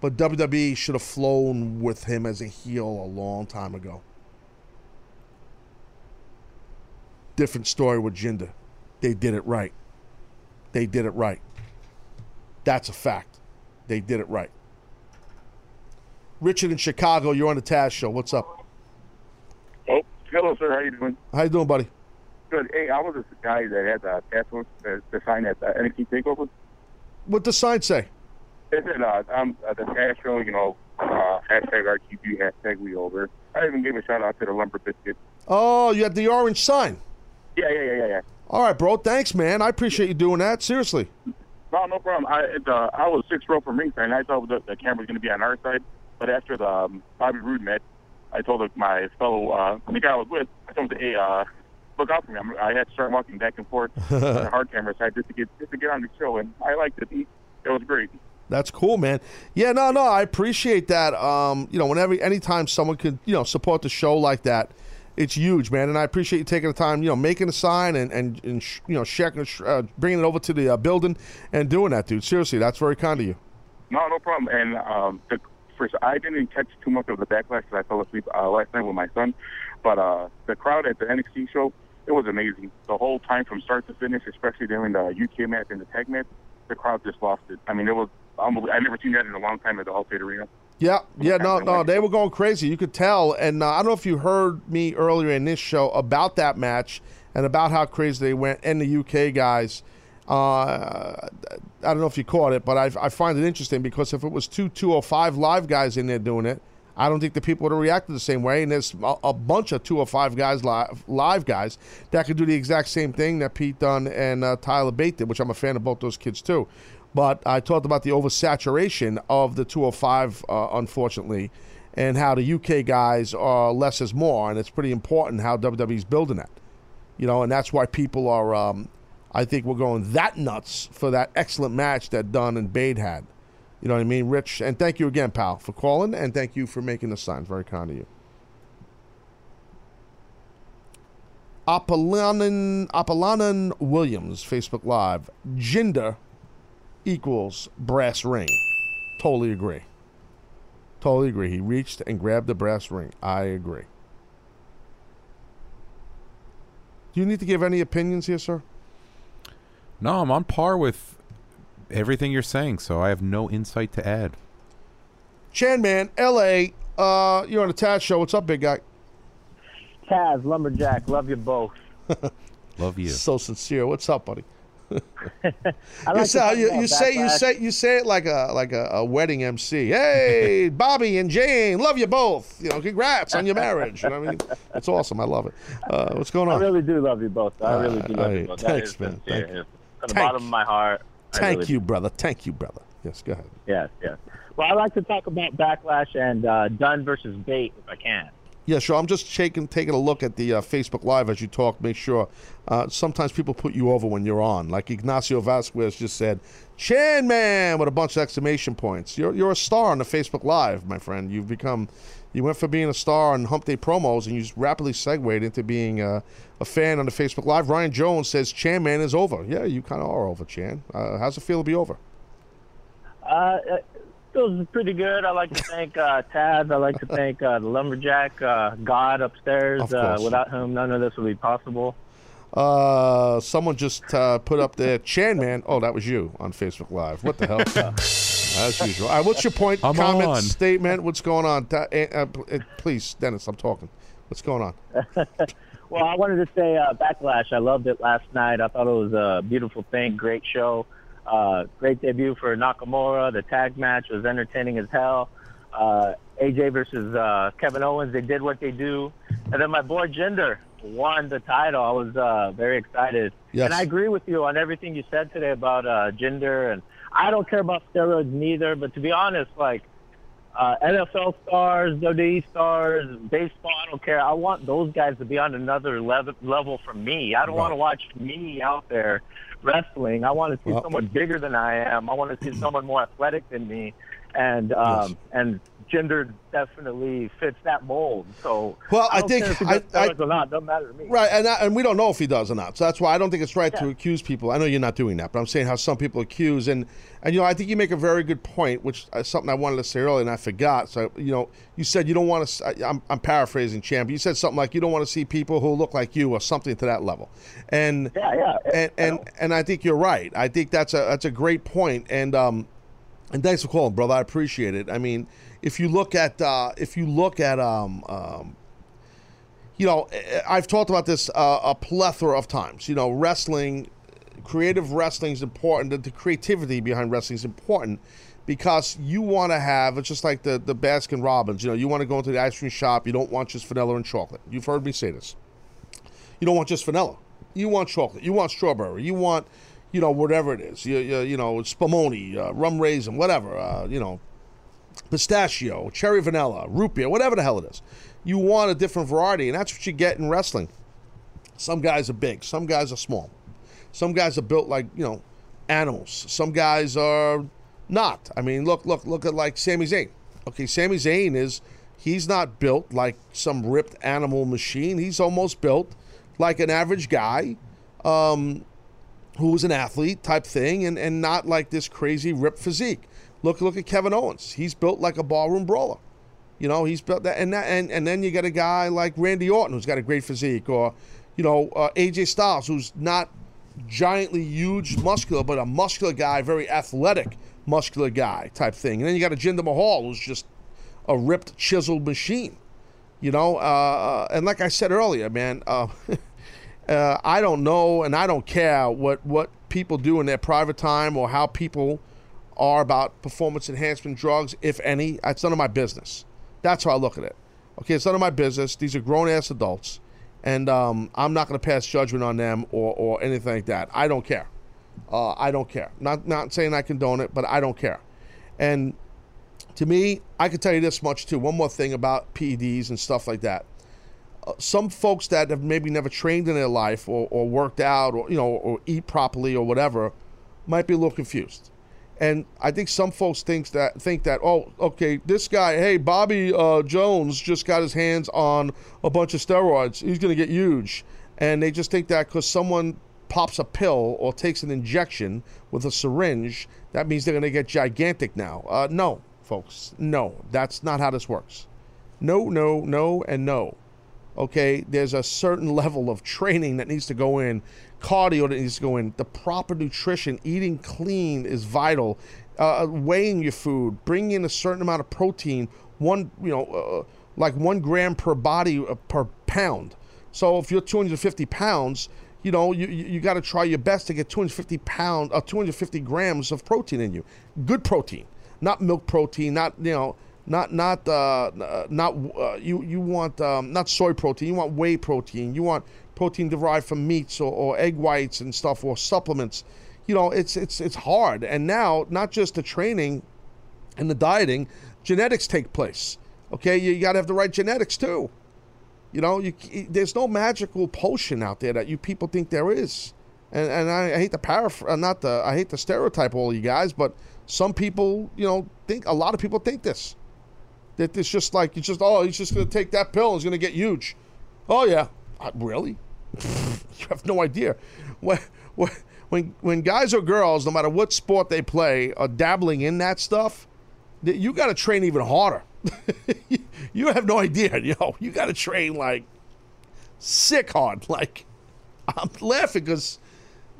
But WWE should have flown with him as a heel a long time ago. Different story with Jinder. They did it right. They did it right. That's a fact. They did it right. Richard in Chicago, you're on the Taz Show. What's up? Oh, hello, sir. How you doing? How you doing, buddy? Good. Hey, I was the guy that had the sign at the NXT Takeover. What'd the sign say? I'm the Taz Show, you know, hashtag RQB, hashtag we over. I even gave a shout out to the Lumber Biscuit. Oh, you had the orange sign. Yeah. All right, bro. Thanks, man. I appreciate you doing that. Seriously. No problem. I was 6th row from ringside, and I thought the camera was going to be on our side. But after the Bobby Roode match, I told my fellow, the guy I was with, I told him, hey, look out for me. I had to start walking back and forth on the hard camera side just to get on the show, and I liked it. It was great. That's cool, man. Yeah, no, I appreciate that. You know, anytime someone could, you know, support the show like that, it's huge, man. And I appreciate you taking the time, you know, making a sign and you know, bringing it over to the building and doing that, dude. Seriously, that's very kind of you. No problem. And I didn't catch too much of the Backlash because I fell asleep last night with my son. But the crowd at the NXT show, it was amazing. The whole time from start to finish, especially during the UK match and the tag match, the crowd just lost it. I mean, it was almost, I've never seen that in a long time at the Allstate Arena. Yeah, they were going crazy. You could tell. And I don't know if you heard me earlier in this show about that match and about how crazy they went and the UK guys. I don't know if you caught it, but I find it interesting because if it was two 205 Live guys in there doing it, I don't think the people would have reacted the same way. And there's a bunch of 205 guys, live guys, that could do the exact same thing that Pete Dunne and Tyler Bate did, which I'm a fan of both those kids too. But I talked about the oversaturation of the 205, unfortunately, and how the UK guys are less is more, and it's pretty important how WWE's building that. You know, and that's why people are, I think we're going that nuts for that excellent match that Dunne and Bate had. You know what I mean, Rich? And thank you again, pal, for calling, and thank you for making the signs. Very kind of you. Apollonan Williams, Facebook Live. Jinder equals brass ring. Totally agree. Totally agree. He reached and grabbed the brass ring. I agree. Do you need to give any opinions here, sir? No, I'm on par with everything you're saying, so I have no insight to add. Chanman, LA, you're on the Taz show. What's up, big guy? Taz, Lumberjack, love you both. Love you. So sincere. What's up, buddy? You say it like a wedding MC. Hey, Bobby and Jane, love you both. You know, congrats on your marriage. You know what I mean? It's awesome. I love it. What's going on? I really do love you both. I really do love you both. Thanks, man. Thank you. From the bottom of my heart. Thank you, brother. Yes, go ahead. Yes. Well, I'd like to talk about Backlash and Dunne versus Bate if I can. Yeah, sure. I'm just taking a look at the Facebook Live as you talk. Make sure. Sometimes people put you over when you're on. Like Ignacio Vasquez just said, Chan Man, with a bunch of exclamation points. You're a star on the Facebook Live, my friend. You've become, you went from being a star on Hump Day promos, and you just rapidly segued into being a fan on the Facebook Live. Ryan Jones says, Chan Man is over. Yeah, you kind of are over, Chan. How's it feel to be over? Feels pretty good. I'd like to thank Taz. I'd like to thank the Lumberjack, God upstairs, without whom none of this would be possible. Someone just put up there, Chan Man. Oh, that was you on Facebook Live. What the hell? As usual. All right, what's your point, statement? What's going on? Please, Dennis, I'm talking. What's going on? Well, I wanted to say Backlash. I loved it last night. I thought it was a beautiful thing, great show. Great debut for Nakamura. The tag match was entertaining as hell. AJ versus Kevin Owens, they did what they do. And then my boy Jinder won the title. I was very excited. Yes. And I agree with you on everything you said today about Jinder. And I don't care about steroids neither, but to be honest, like NFL stars, WWE stars, baseball, I don't care. I want those guys to be on another level for me. I don't want to watch me out there wrestling. I want to see someone bigger than I am. I want to see someone more athletic than me, and Jinder definitely fits that mold. So, well, I think if he does steroids or not, doesn't matter to me. Right, and we don't know if he does or not. So that's why I don't think it's right to accuse people. I know you're not doing that, but I'm saying how some people accuse, and you know, I think you make a very good point, which is something I wanted to say earlier and I forgot. So you know, you said you don't want to. I'm paraphrasing, Champ. You said something like you don't want to see people who look like you or something to that level, and and I think you're right. I think that's a great point, and thanks for calling, brother. I appreciate it. I mean, if you look at you know, I've talked about this a plethora of times. You know, wrestling, creative wrestling is important. The creativity behind wrestling is important because you want to have, it's just like the Baskin Robbins. You know, you want to go into the ice cream shop. You don't want just vanilla and chocolate. You've heard me say this. You don't want just vanilla. You want chocolate. You want strawberry. You want, you know, whatever it is. You know, Spumoni, rum raisin, whatever, you know, pistachio, cherry vanilla, root beer, whatever the hell it is. You want a different variety, and that's what you get in wrestling. Some guys are big. Some guys are small. Some guys are built like, you know, animals. Some guys are not. I mean, look at like Sami Zayn. Okay, Sami Zayn he's not built like some ripped animal machine. He's almost built like an average guy, who was an athlete type thing, and not like this crazy ripped physique. Look at Kevin Owens. He's built like a ballroom brawler. You know, he's built that, and then you get a guy like Randy Orton who's got a great physique, or you know, AJ Styles, who's not giantly huge muscular, but a muscular guy, very athletic muscular guy type thing. And then you got a Jinder Mahal, who's just a ripped, chiseled machine, you know. And like I said earlier, man, I don't know and I don't care what people do in their private time or how people are about performance enhancement drugs, if any. It's none of my business. That's how I look at it. Okay, it's none of my business. These are grown-ass adults, and I'm not going to pass judgment on them or anything like that. I don't care. I don't care. Not saying I condone it, but I don't care. And to me, I can tell you this much, too. One more thing about PEDs and stuff like that. Some folks that have maybe never trained in their life or worked out or, you know, or eat properly or whatever might be a little confused. And I think some folks think that, oh, okay, this guy, hey, Bobby Jones just got his hands on a bunch of steroids. He's going to get huge. And they just think that because someone pops a pill or takes an injection with a syringe, that means they're going to get gigantic now. No, folks, no. That's not how this works. No, no, no, and no. Okay, there's a certain level of training that needs to go in, cardio that needs to go in, the proper nutrition, eating clean is vital, weighing your food, bringing in a certain amount of protein, like 1 gram per body per pound. So if you're 250 pounds, you know, you got to try your best to get 250 grams of protein in you, good protein, not milk protein, not, you know, not soy protein. You want whey protein. You want protein derived from meats or egg whites and stuff or supplements. You know, it's hard. And now, not just the training and the dieting, genetics take place. Okay, you got to have the right genetics too. You know, there's no magical potion out there that you people think there is. And I hate to I hate to stereotype all you guys, but some people, you know, a lot of people think this. That it's just like, it's just, oh, he's just going to take that pill and he's going to get huge. Oh, yeah. Really? You have no idea. When guys or girls, no matter what sport they play, are dabbling in that stuff, you got to train even harder. You have no idea, yo. You got to train, like, sick hard. Like, I'm laughing because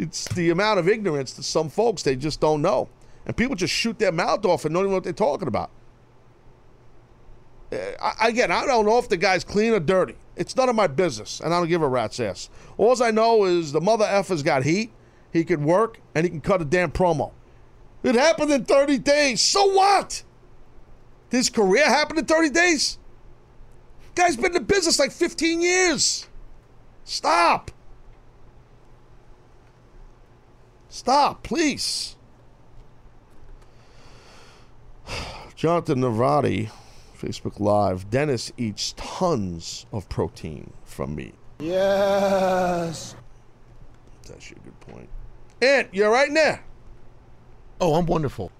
it's the amount of ignorance that some folks, they just don't know. And people just shoot their mouth off and don't even know what they're talking about. Again, I don't know if the guy's clean or dirty. It's none of my business, and I don't give a rat's ass. All I know is the mother effer's got heat, he can work, and he can cut a damn promo. It happened in 30 days. So what? His career happened in 30 days? Guy's been in the business like 15 years. Stop. Stop, please. Jonathan Navarati, Facebook Live. Dennis eats tons of protein from meat. Yes. That's actually a good point. Ant, you're right now. Oh, I'm wonderful.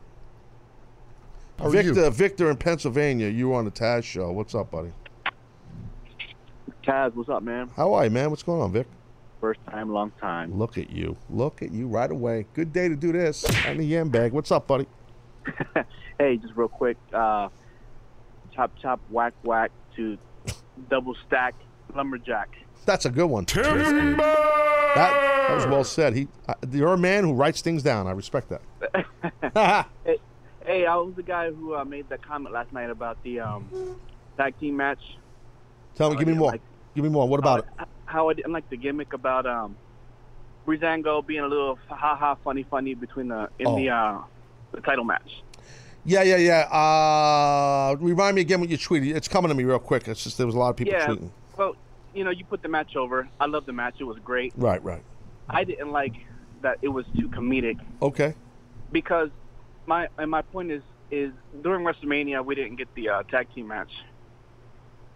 How Victor, are you? Victor in Pennsylvania, you were on the Taz show. What's up, buddy? Taz, what's up, man? How are you, man? What's going on, Vic? First time, long time. Look at you. Look at you right away. Good day to do this. I'm the yam bag. What's up, buddy? Hey, just real quick, chop chop whack whack to double stack lumberjack. That's a good one. Timber! That was well said. You're a man who writes things down. I respect that. Hey, I was the guy who made that comment last night about the tag team match. Tell me, give me more. Like, give me more. What about it? How I like the gimmick about Breezango being a little ha-ha funny between the title match. Yeah. Remind me again what you tweeted. It's coming to me real quick. It's just there was a lot of people tweeting. Well, you know, you put the match over. I love the match. It was great. Right. I didn't like that it was too comedic. Okay. Because my point is during WrestleMania we didn't get the tag team match,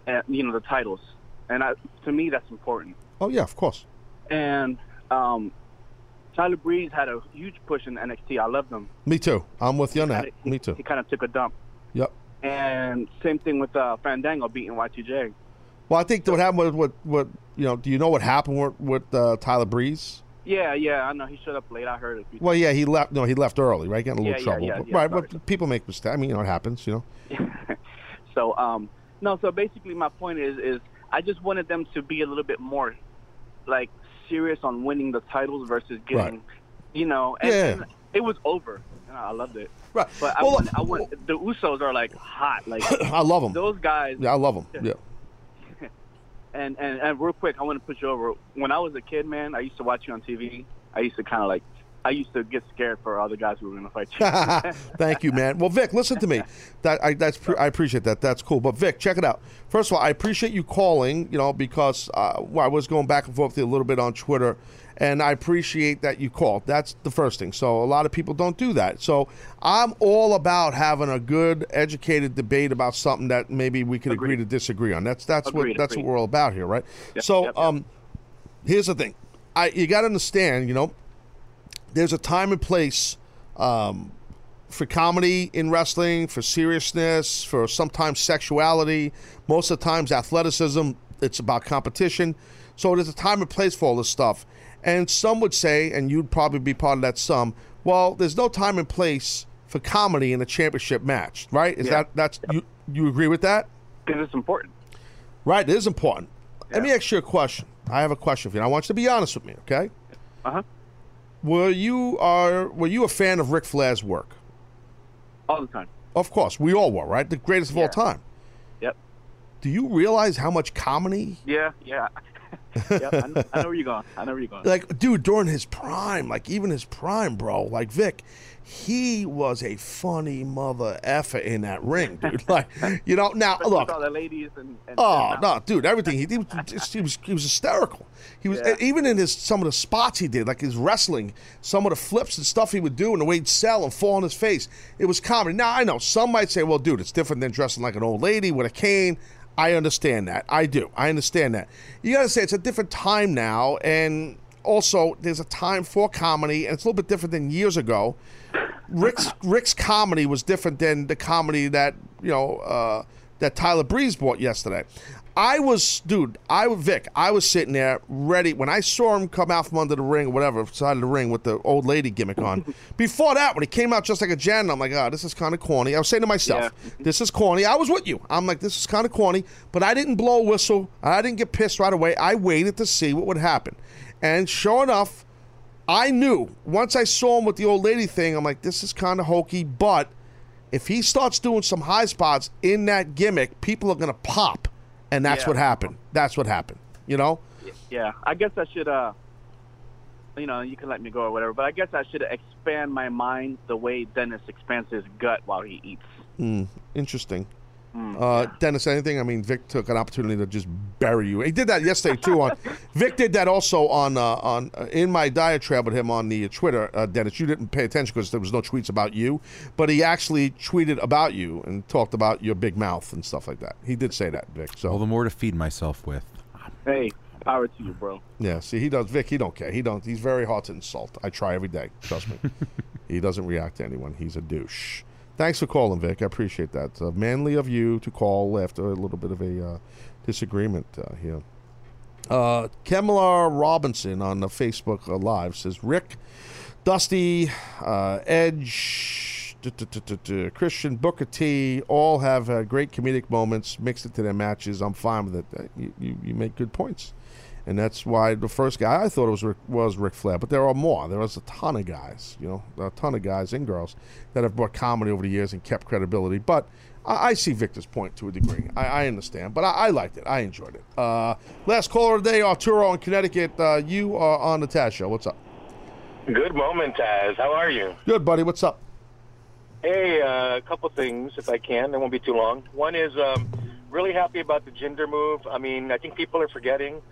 and you know the titles, and to me that's important. Oh yeah, of course. And Tyler Breeze had a huge push in NXT. I love them. Me too. I'm with you on that. Me too. He kind of took a dump. Yep. And same thing with Fandango beating Y2J. Well, I think what happened was do you know what happened with Tyler Breeze? Yeah, I know. He showed up late. I heard it. Well, yeah, he left. No, he left early, right? Got in a little trouble. Yeah, right, but people make mistakes. I mean, you know, it happens, you know. So basically my point is I just wanted them to be a little bit more like serious on winning the titles versus getting, you know, and it was over. And I loved it. Right. But I want the Usos are like hot. Like I love them. Those guys. Yeah, I love them. Yeah. And real quick, I want to put you over. When I was a kid, man, I used to watch you on TV. I used to kind of like, I used to get scared for all the guys who were going to fight you. Thank you, man. Well, Vic, listen to me. I appreciate that. That's cool. But Vic, check it out. First of all, I appreciate you calling. You know, because I was going back and forth with you a little bit on Twitter, and I appreciate that you called. That's the first thing. So a lot of people don't do that. So I'm all about having a good, educated debate about something that maybe we could agree to disagree on. That's what we're all about here, right? Yep, so here's the thing. You got to understand, you know, there's a time and place for comedy in wrestling, for seriousness, for sometimes sexuality, most of the times athleticism. It's about competition. So there's a time and place for all this stuff. And some would say, and you'd probably be part of that some, well, there's no time and place for comedy in a championship match, right? Is you agree with that? Because it's important. Right, it is important. Yeah. Let me ask you a question. I have a question for you. I want you to be honest with me, okay? Uh-huh. Were you a fan of Ric Flair's work? All the time. Of course. We all were, right? The greatest of all time. Yep. Do you realize how much comedy? Yeah. Yep, I know where you're going. Like, dude, during his prime, like even his prime, bro, like Vic, he was a funny mother effer in that ring, dude. Like, you know, now especially look, all the ladies and no, dude, everything he was hysterical. He was even in some of the spots he did, like his wrestling, some of the flips and stuff he would do, and the way he'd sell and fall on his face. It was comedy. Now I know some might say, well, dude, it's different than dressing like an old lady with a cane. I understand that. I do. I understand that. You got to say it's a different time now, and also there's a time for comedy, and it's a little bit different than years ago. Rick's comedy was different than the comedy that that Tyler Breeze brought yesterday. I was sitting there ready when I saw him come out from under the ring, or whatever, side of the ring with the old lady gimmick on. Before that, when he came out just like a janitor, I'm like, oh, this is kind of corny. I was saying to myself, this is corny. I was with you. I'm like, this is kind of corny, but I didn't blow a whistle. I didn't get pissed right away. I waited to see what would happen. And sure enough, I knew once I saw him with the old lady thing, I'm like, this is kind of hokey, but if he starts doing some high spots in that gimmick, people are going to pop. And that's what happened. That's what happened, you know? Yeah. I guess I should, you know, you can let me go or whatever, but I guess I should expand my mind the way Dennis expands his gut while he eats. Interesting. Dennis, anything? I mean, Vic took an opportunity to just bury you. He did that yesterday, too. Vic did that also on in my diatribe with him on the Twitter, Dennis. You didn't pay attention because there was no tweets about you, but he actually tweeted about you and talked about your big mouth and stuff like that. He did say that, Vic. So all the more to feed myself with. Hey, power to you, bro. Yeah, see, he does. Vic, he don't care. He's very hard to insult. I try every day. Trust me. He doesn't react to anyone. He's a douche. Thanks for calling, Vic. I appreciate that. Manly of you to call after a little bit of a disagreement here. Kemlar Robinson on the Facebook Live says, Rick, Dusty, Edge, Christian, Booker T, all have great comedic moments mixed into their matches. I'm fine with it. You make good points. And that's why the first guy I thought was Ric Flair, but there are more. There was a ton of guys, you know, a ton of guys and girls that have brought comedy over the years and kept credibility. But I see Victor's point to a degree. I understand, but I liked it. I enjoyed it. Last caller of the day, Arturo in Connecticut. You are on the Taz Show. What's up? Good moment, Taz. How are you? Good, buddy. What's up? Hey, a couple things, if I can. It won't be too long. One is really happy about the Jinder move. I mean, I think people are forgetting.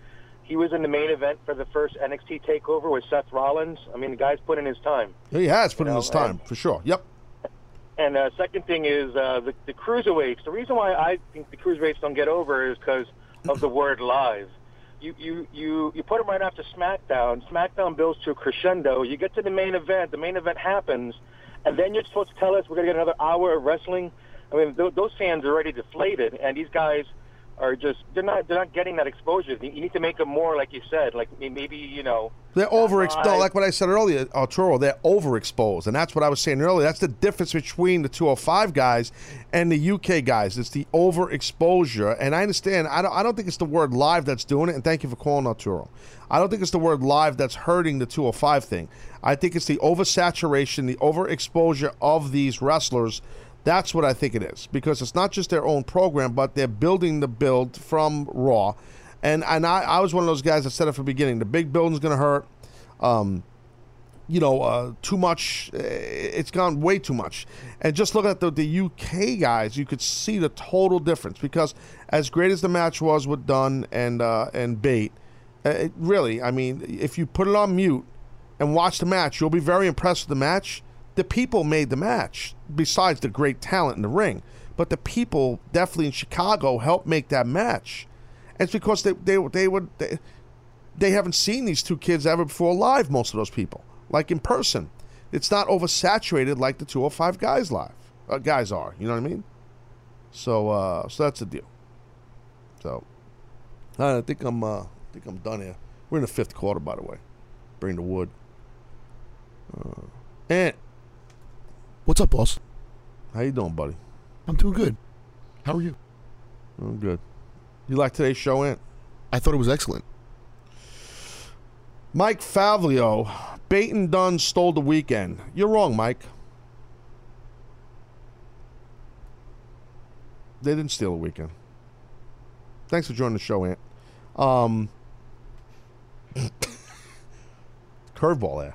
He was in the main event for the first NXT Takeover with Seth Rollins. I mean, the guy's put in his time. He has put in his time, for sure. Yep. And second thing is the Cruiserweights. The reason why I think the Cruiserweights don't get over is because of the word live. You put them right after SmackDown. SmackDown builds to a crescendo. You get to the main event. The main event happens. And then you're supposed to tell us we're going to get another hour of wrestling. I mean, those fans are already deflated, and these guys are just they're not getting that exposure. You need to make them more, like you said, like maybe They're overexposed. No, like what I said earlier, Arturo, they're overexposed. And that's what I was saying earlier. That's the difference between the 205 guys and the UK guys. It's the overexposure. And I understand. I don't think it's the word live that's doing it. And thank you for calling, Arturo. I don't think it's the word live that's hurting the 205 thing. I think it's the oversaturation, the overexposure of these wrestlers. That's what I think it is. Because it's not just their own program, but they're building the build from Raw. And I was one of those guys that said it from the beginning. The big building's going to hurt. Too much. It's gone way too much. And just look at the UK guys. You could see the total difference. Because as great as the match was with Dunne and Bate, it really, I mean, if you put it on mute and watch the match, you'll be very impressed with the match. The people made the match, besides the great talent in the ring. But the people definitely in Chicago helped make that match. It's because they haven't seen these two kids ever before live, most of those people, like in person. It's not oversaturated like the 205 guys are, you know what I mean? So that's the deal. So I think I'm done here. We're in the fifth quarter, by the way. Bring the wood. Ant, what's up, boss? How you doing, buddy? I'm doing good. How are you? I'm good. You like today's show, Ant? I thought it was excellent. Mike Favlio, Bate and Dunne stole the weekend. You're wrong, Mike. They didn't steal the weekend. Thanks for joining the show, Ant. Curveball there.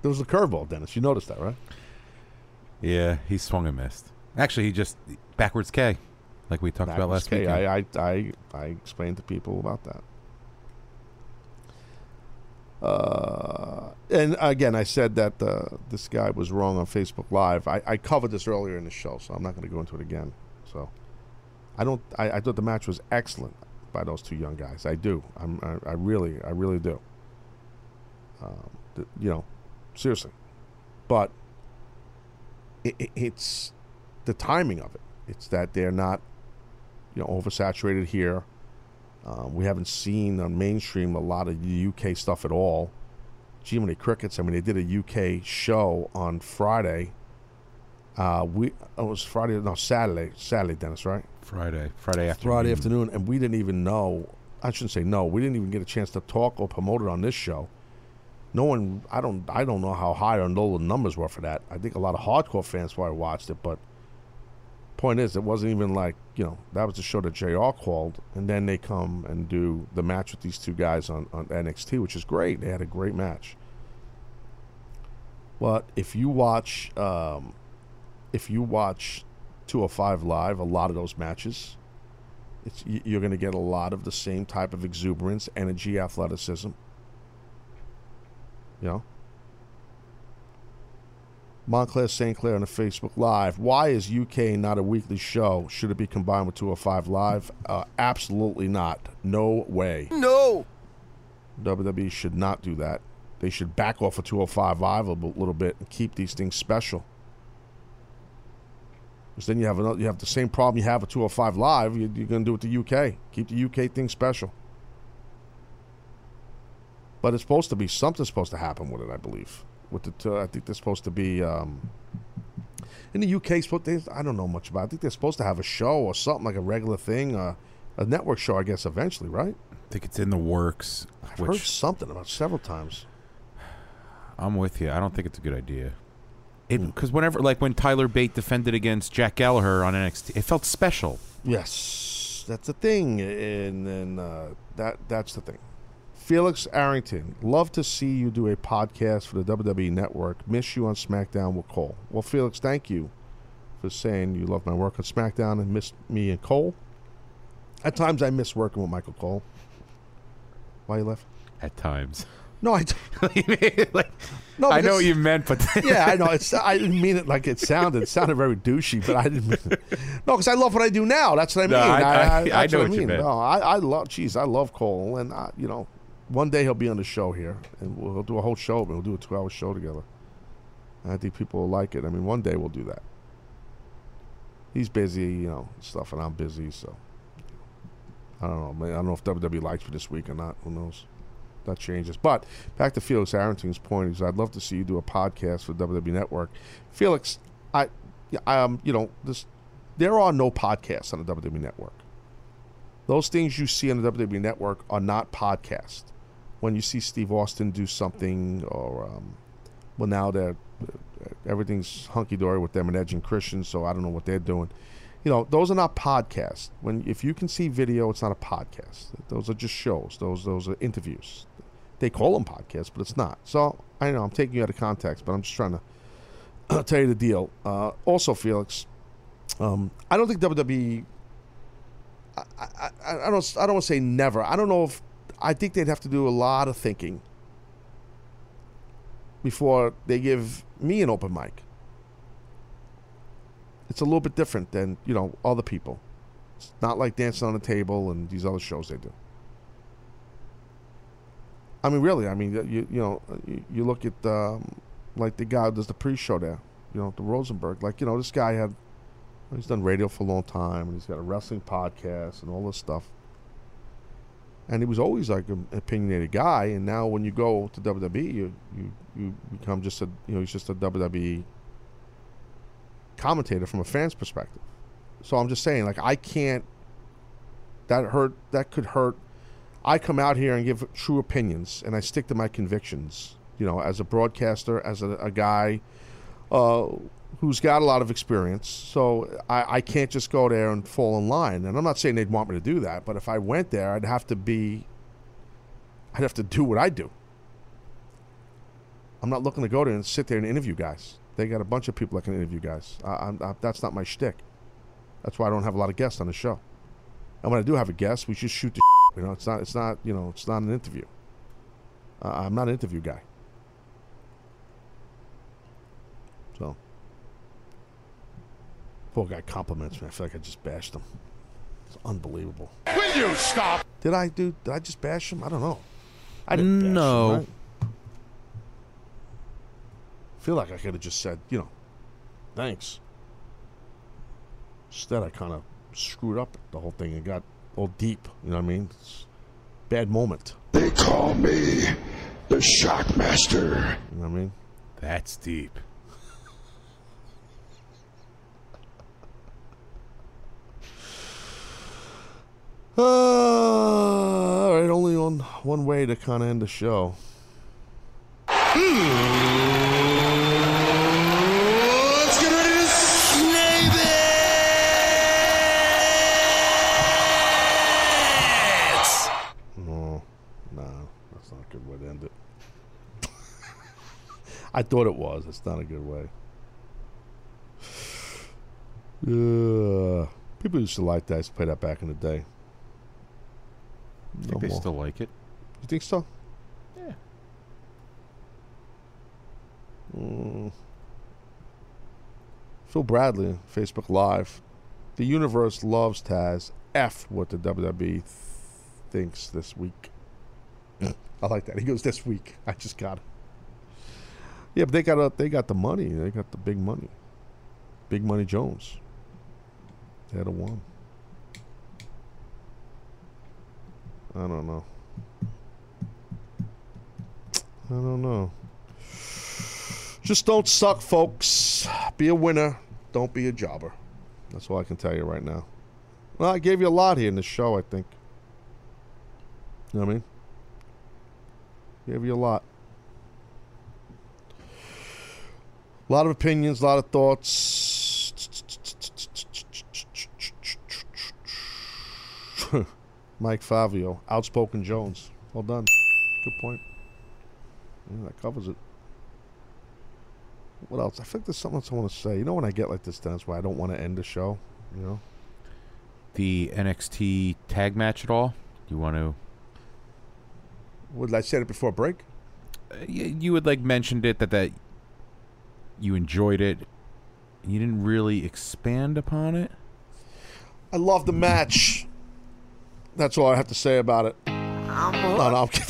There was a curveball, Dennis. You noticed that, right? Yeah, he swung and missed. Actually, he just backwards K. Like we talked about last week. I explained to people about that. And again, I said that this guy was wrong on Facebook Live. I covered this earlier in the show, so I'm not going to go into it again. So I thought the match was excellent by those two young guys. I do. I really do. Seriously, but it's the timing of it. It's that they're not. Oversaturated here. We haven't seen on mainstream a lot of UK stuff at all. Gee, many crickets. I mean, they did a UK show on Friday. It was Friday, no, Saturday. Saturday, Dennis, right? Friday afternoon. Friday afternoon, and we didn't even know. I shouldn't say no. We didn't even get a chance to talk or promote it on this show. No one. I don't know how high or low the numbers were for that. I think a lot of hardcore fans probably watched it, but. Point is, it wasn't even like, that was the show that JR called, and then they come and do the match with these two guys on NXT, which is great. They had a great match. But if you watch 205 Live, a lot of those matches, you're going to get a lot of the same type of exuberance, energy, athleticism. Montclair St. Clair on the Facebook Live. Why is UK not a weekly show? Should it be combined with 205 Live? Absolutely not. No way. No. WWE should not do that. They should back off of 205 Live a little bit and keep these things special. Because then you have the same problem you have with 205 Live. You're going to do it the UK. Keep the UK thing special. But it's supposed to be something's supposed to happen with it, I believe. I think they're supposed to be in the UK. I don't know much about it. I think they're supposed to have a show or something, like a regular thing, a network show, I guess, eventually, right? I think it's in the works. I've heard something about several times. I'm with you. I don't think it's a good idea. Because when Tyler Bate defended against Jack Gallagher on NXT, it felt special. Yes, that's the thing, and that's the thing. Felix Arrington, love to see you do a podcast for the WWE Network. Miss you on SmackDown with Cole. Well, Felix, thank you for saying you love my work on SmackDown and miss me and Cole. At times, I miss working with Michael Cole. Why you left? At times. No, I know what you meant, but yeah, I know. I didn't mean it like it sounded. It sounded very douchey, but I didn't mean it. No, because I love what I do now. That's what I mean. I know what you mean. No, I love. Jeez, I love Cole, and one day he'll be on the show here, and we'll do a whole show, but we'll do a 2-hour show together. And I think people will like it. I mean, one day we'll do that. He's busy, stuff, and I'm busy, so. I don't know. I don't know if WWE likes me this week or not. Who knows? that changes. But back to Felix Arrington's point is, I'd love to see you do a podcast for WWE Network. Felix, there are no podcasts on the WWE Network. Those things you see on the WWE Network are not podcasts. When you see Steve Austin do something, or well, now that everything's hunky-dory with them and Edge and Christian, so I don't know what they're doing. Those are not podcasts. If you can see video, it's not a podcast. Those are just shows. Those are interviews. They call them podcasts, but it's not. So I know I'm taking you out of context, but I'm just trying to tell you the deal. Also, Felix, I don't think WWE. I don't want to say never. I don't know if I think they'd have to do a lot of thinking before they give me an open mic. It's a little bit different than, other people. It's not like Dancing on the Table and these other shows they do. I mean, really, you look at, like the guy who does the pre-show there, the Rosenberg. This guy he's done radio for a long time, and he's got a wrestling podcast and all this stuff. And he was always like an opinionated guy, and now when you go to WWE, you become just he's just a WWE commentator from a fan's perspective. So I'm just saying, I can't. That could hurt. I come out here and give true opinions, and I stick to my convictions. As a broadcaster, as a guy who's got a lot of experience, so I can't just go there and fall in line. And I'm not saying they'd want me to do that, but if I went there, I'd have to do what I do. I'm not looking to go there and sit there and interview guys. They got a bunch of people that can interview guys. That's not my shtick. That's why I don't have a lot of guests on the show. And when I do have a guest, we just shoot the shit. It's not an interview. I'm not an interview guy. So, poor guy compliments me. I feel like I just bashed him. It's unbelievable. Will you stop? Did I just bash him? I don't know. I didn't bash him. No. Feel like I could have just said, thanks. Instead, I kind of screwed up the whole thing and got all deep. It's a bad moment. They call me the Shockmaster. That's deep. All right, only one way to kind of end the show. I thought it was. It's not a good way. People used to like that. To play that back in the day. I think they still like it. You think so? Yeah. Phil Bradley, Facebook Live. The universe loves Taz. F what the WWE thinks this week. I like that. He goes, this week. I just got it. Yeah, but they got the money. They got the big money. Big Money Jones. They had a one. I don't know. Just don't suck, folks. Be a winner. Don't be a jobber. That's all I can tell you right now. Well, I gave you a lot here in the show, I think. You know what I mean? Gave you a lot. A lot of opinions, a lot of thoughts. Mike Favio, Outspoken Jones. Well done. Good point. Yeah, that covers it. What else? I think there's something else I want to say. When I get like this, that's why I don't want to end the show. The NXT tag match at all? You want to? Would I say it before break? You had mentioned it that you enjoyed it. You didn't really expand upon it. I love the match. That's all I have to say about it. No, I'm kidding.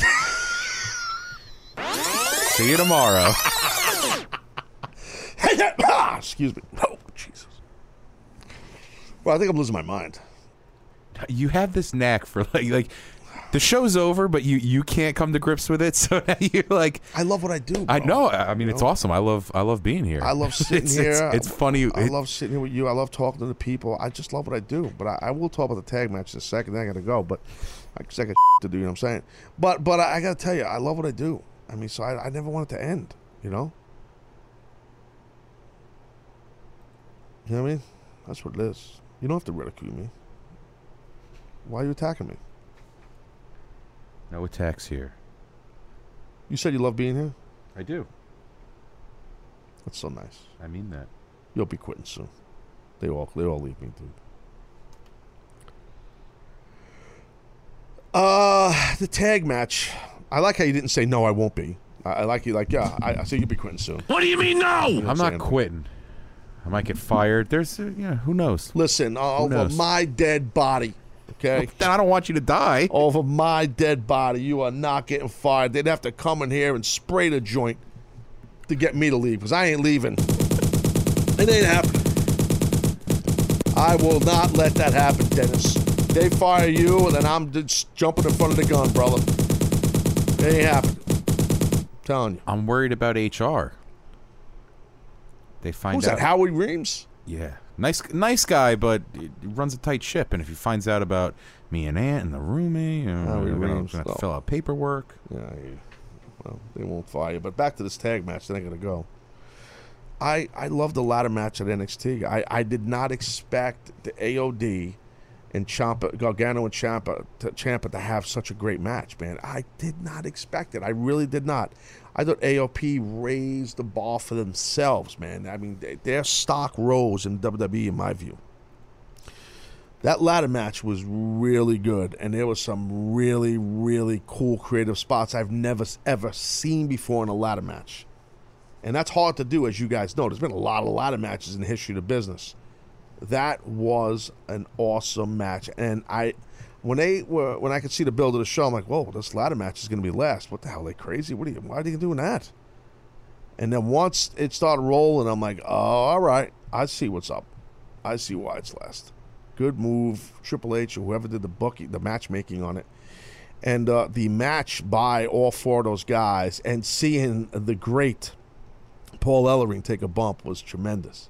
See you tomorrow. Excuse me. Oh, Jesus. Well, I think I'm losing my mind. You have this knack for like the show's over, but you can't come to grips with it. So now you're like, I love what I do, bro. I know. I mean, you know? It's awesome. I love being here. I love sitting here. It's funny. I love sitting here with you. I love talking to the people. I just love what I do. But I will talk about the tag match in a second. Then I got to go. But I got shit to do. You know what I'm saying? But I got to tell you, I love what I do. I mean, so I never want it to end. You know? You know what I mean? That's what it is. You don't have to ridicule me. Why are you attacking me? No attacks here. You said you love being here? I do. That's so nice. I mean that. You'll be quitting soon. They all leave me, dude. The tag match. I like how you didn't say no, I won't be. I like you, like, yeah, I say you'll be quitting soon. What do you mean no? You know I'm not quitting. I might get fired. There's, who knows? Listen, over my dead body, okay? Then I don't want you to die. Over my dead body, you are not getting fired. They'd have to come in here and spray the joint to get me to leave, because I ain't leaving. It ain't happening. I will not let that happen, Dennis. They fire you, and then I'm just jumping in front of the gun, brother. It ain't happening. I'm telling you. I'm worried about HR. They find Who's out. That Howie Reams? Yeah. Nice guy, but he runs a tight ship. And if he finds out about me and Aunt and the roomie, we're going to fill out paperwork. Yeah, well, they won't fire you. But back to this tag match, then I got to go. I love the ladder match at NXT. I did not expect the AOD and Ciampa, Gargano and Ciampa to have such a great match, man. I did not expect it. I really did not. I thought AOP raised the bar for themselves, man. I mean, their stock rose in WWE, in my view. That ladder match was really good, and there was some really, really cool creative spots I've never, ever seen before in a ladder match. And that's hard to do, as you guys know. There's been a lot of ladder matches in the history of the business. That was an awesome match, and when I could see the build of the show, I'm like, whoa, this ladder match is going to be last. What the hell? Are they crazy? Why are they doing that? And then once it started rolling, I'm like, oh, all right. I see what's up. I see why it's last. Good move, Triple H, or whoever did the booking, the matchmaking on it. And the match by all four of those guys and seeing the great Paul Ellering take a bump was tremendous.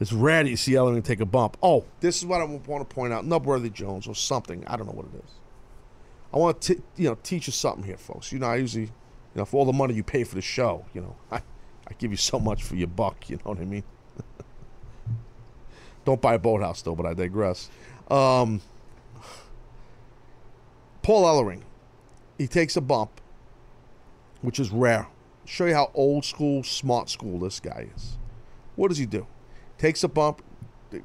It's rare that you see Ellering take a bump. Oh, this is what I want to point out. Nubworthy Jones or something. I don't know what it is. I want to teach you something here, folks. You know, I usually, for all the money you pay for the show, I give you so much for your buck. You know what I mean? Don't buy a Boathouse, though, but I digress. Paul Ellering, he takes a bump, which is rare. I'll show you how old school, smart school this guy is. What does he do? Takes a bump,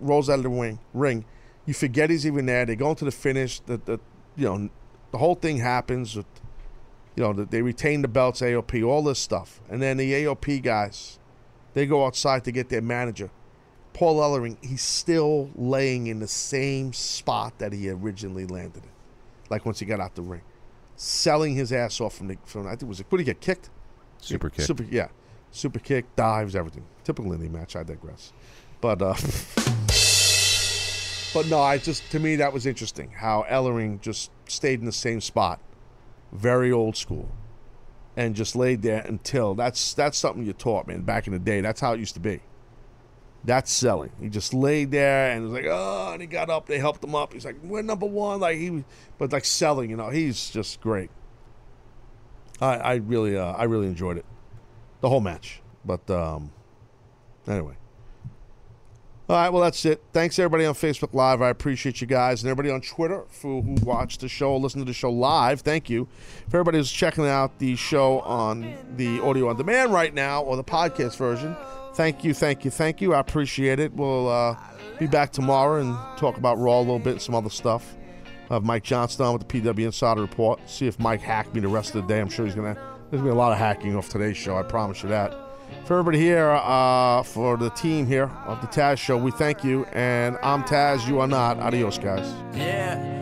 rolls out of the ring. You forget he's even there. They go into the finish. The whole thing happens. They retain the belts, AOP, all this stuff. And then the AOP guys, they go outside to get their manager. Paul Ellering, he's still laying in the same spot that he originally landed in, like once he got out the ring. Selling his ass off from I think it was, what did he get, kicked? Super kick. Yeah. Super kick, dives, everything. Typical indie match, I digress. But no, to me that was interesting. How Ellering just stayed in the same spot, very old school, and just laid there until that's something you taught, man. Back in the day, that's how it used to be. That's selling. He just laid there and was like, oh, and he got up. They helped him up. He's like, we're number one. Like but selling. He's just great. I really enjoyed it, the whole match. But anyway. All right, well, that's it. Thanks, everybody on Facebook Live. I appreciate you guys. And everybody on Twitter who watched the show, listened to the show live, thank you. For everybody who's checking out the show on the audio on demand right now or the podcast version, thank you. I appreciate it. We'll be back tomorrow and talk about Raw a little bit and some other stuff. I'll have Mike Johnston on with the PW Insider Report. See if Mike hacked me the rest of the day. I'm sure there's going to be a lot of hacking off today's show. I promise you that. For everybody here, for the team here of the Taz Show, we thank you. And I'm Taz, you are not. Adios, guys. Yeah.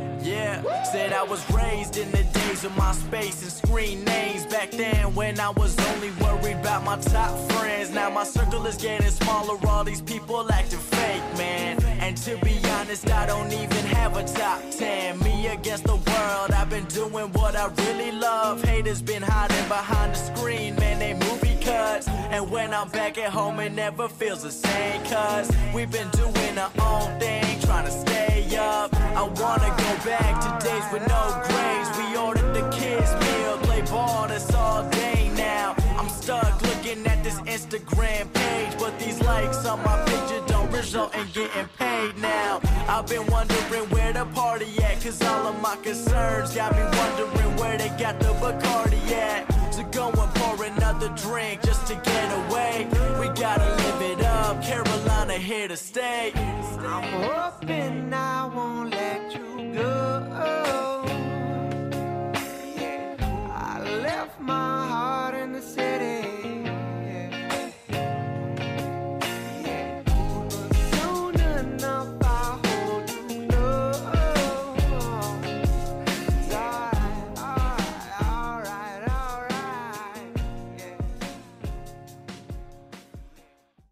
Said I was raised in the days of my space and screen names. Back then when I was only worried about my top friends. Now my circle is getting smaller. All these people acting fake, man. And to be honest, I don't even have a top 10. Me against the world, I've been doing what I really love. Haters been hiding behind the screen, man, they movie cuts. And when I'm back at home, it never feels the same, cause we've been doing our own thing, trying to stay up. I wanna go back to days with no grades. We ordered the kids meal, play ball, that's all day now. I'm stuck looking at this Instagram page, but these likes on my picture don't result in getting paid now. I've been wondering where the party at, cause all of my concerns got me wondering where they got the Bacardi at. So go and pour another drink just to get away. We gotta live it up, Carolina here to stay. I'm hoping I won't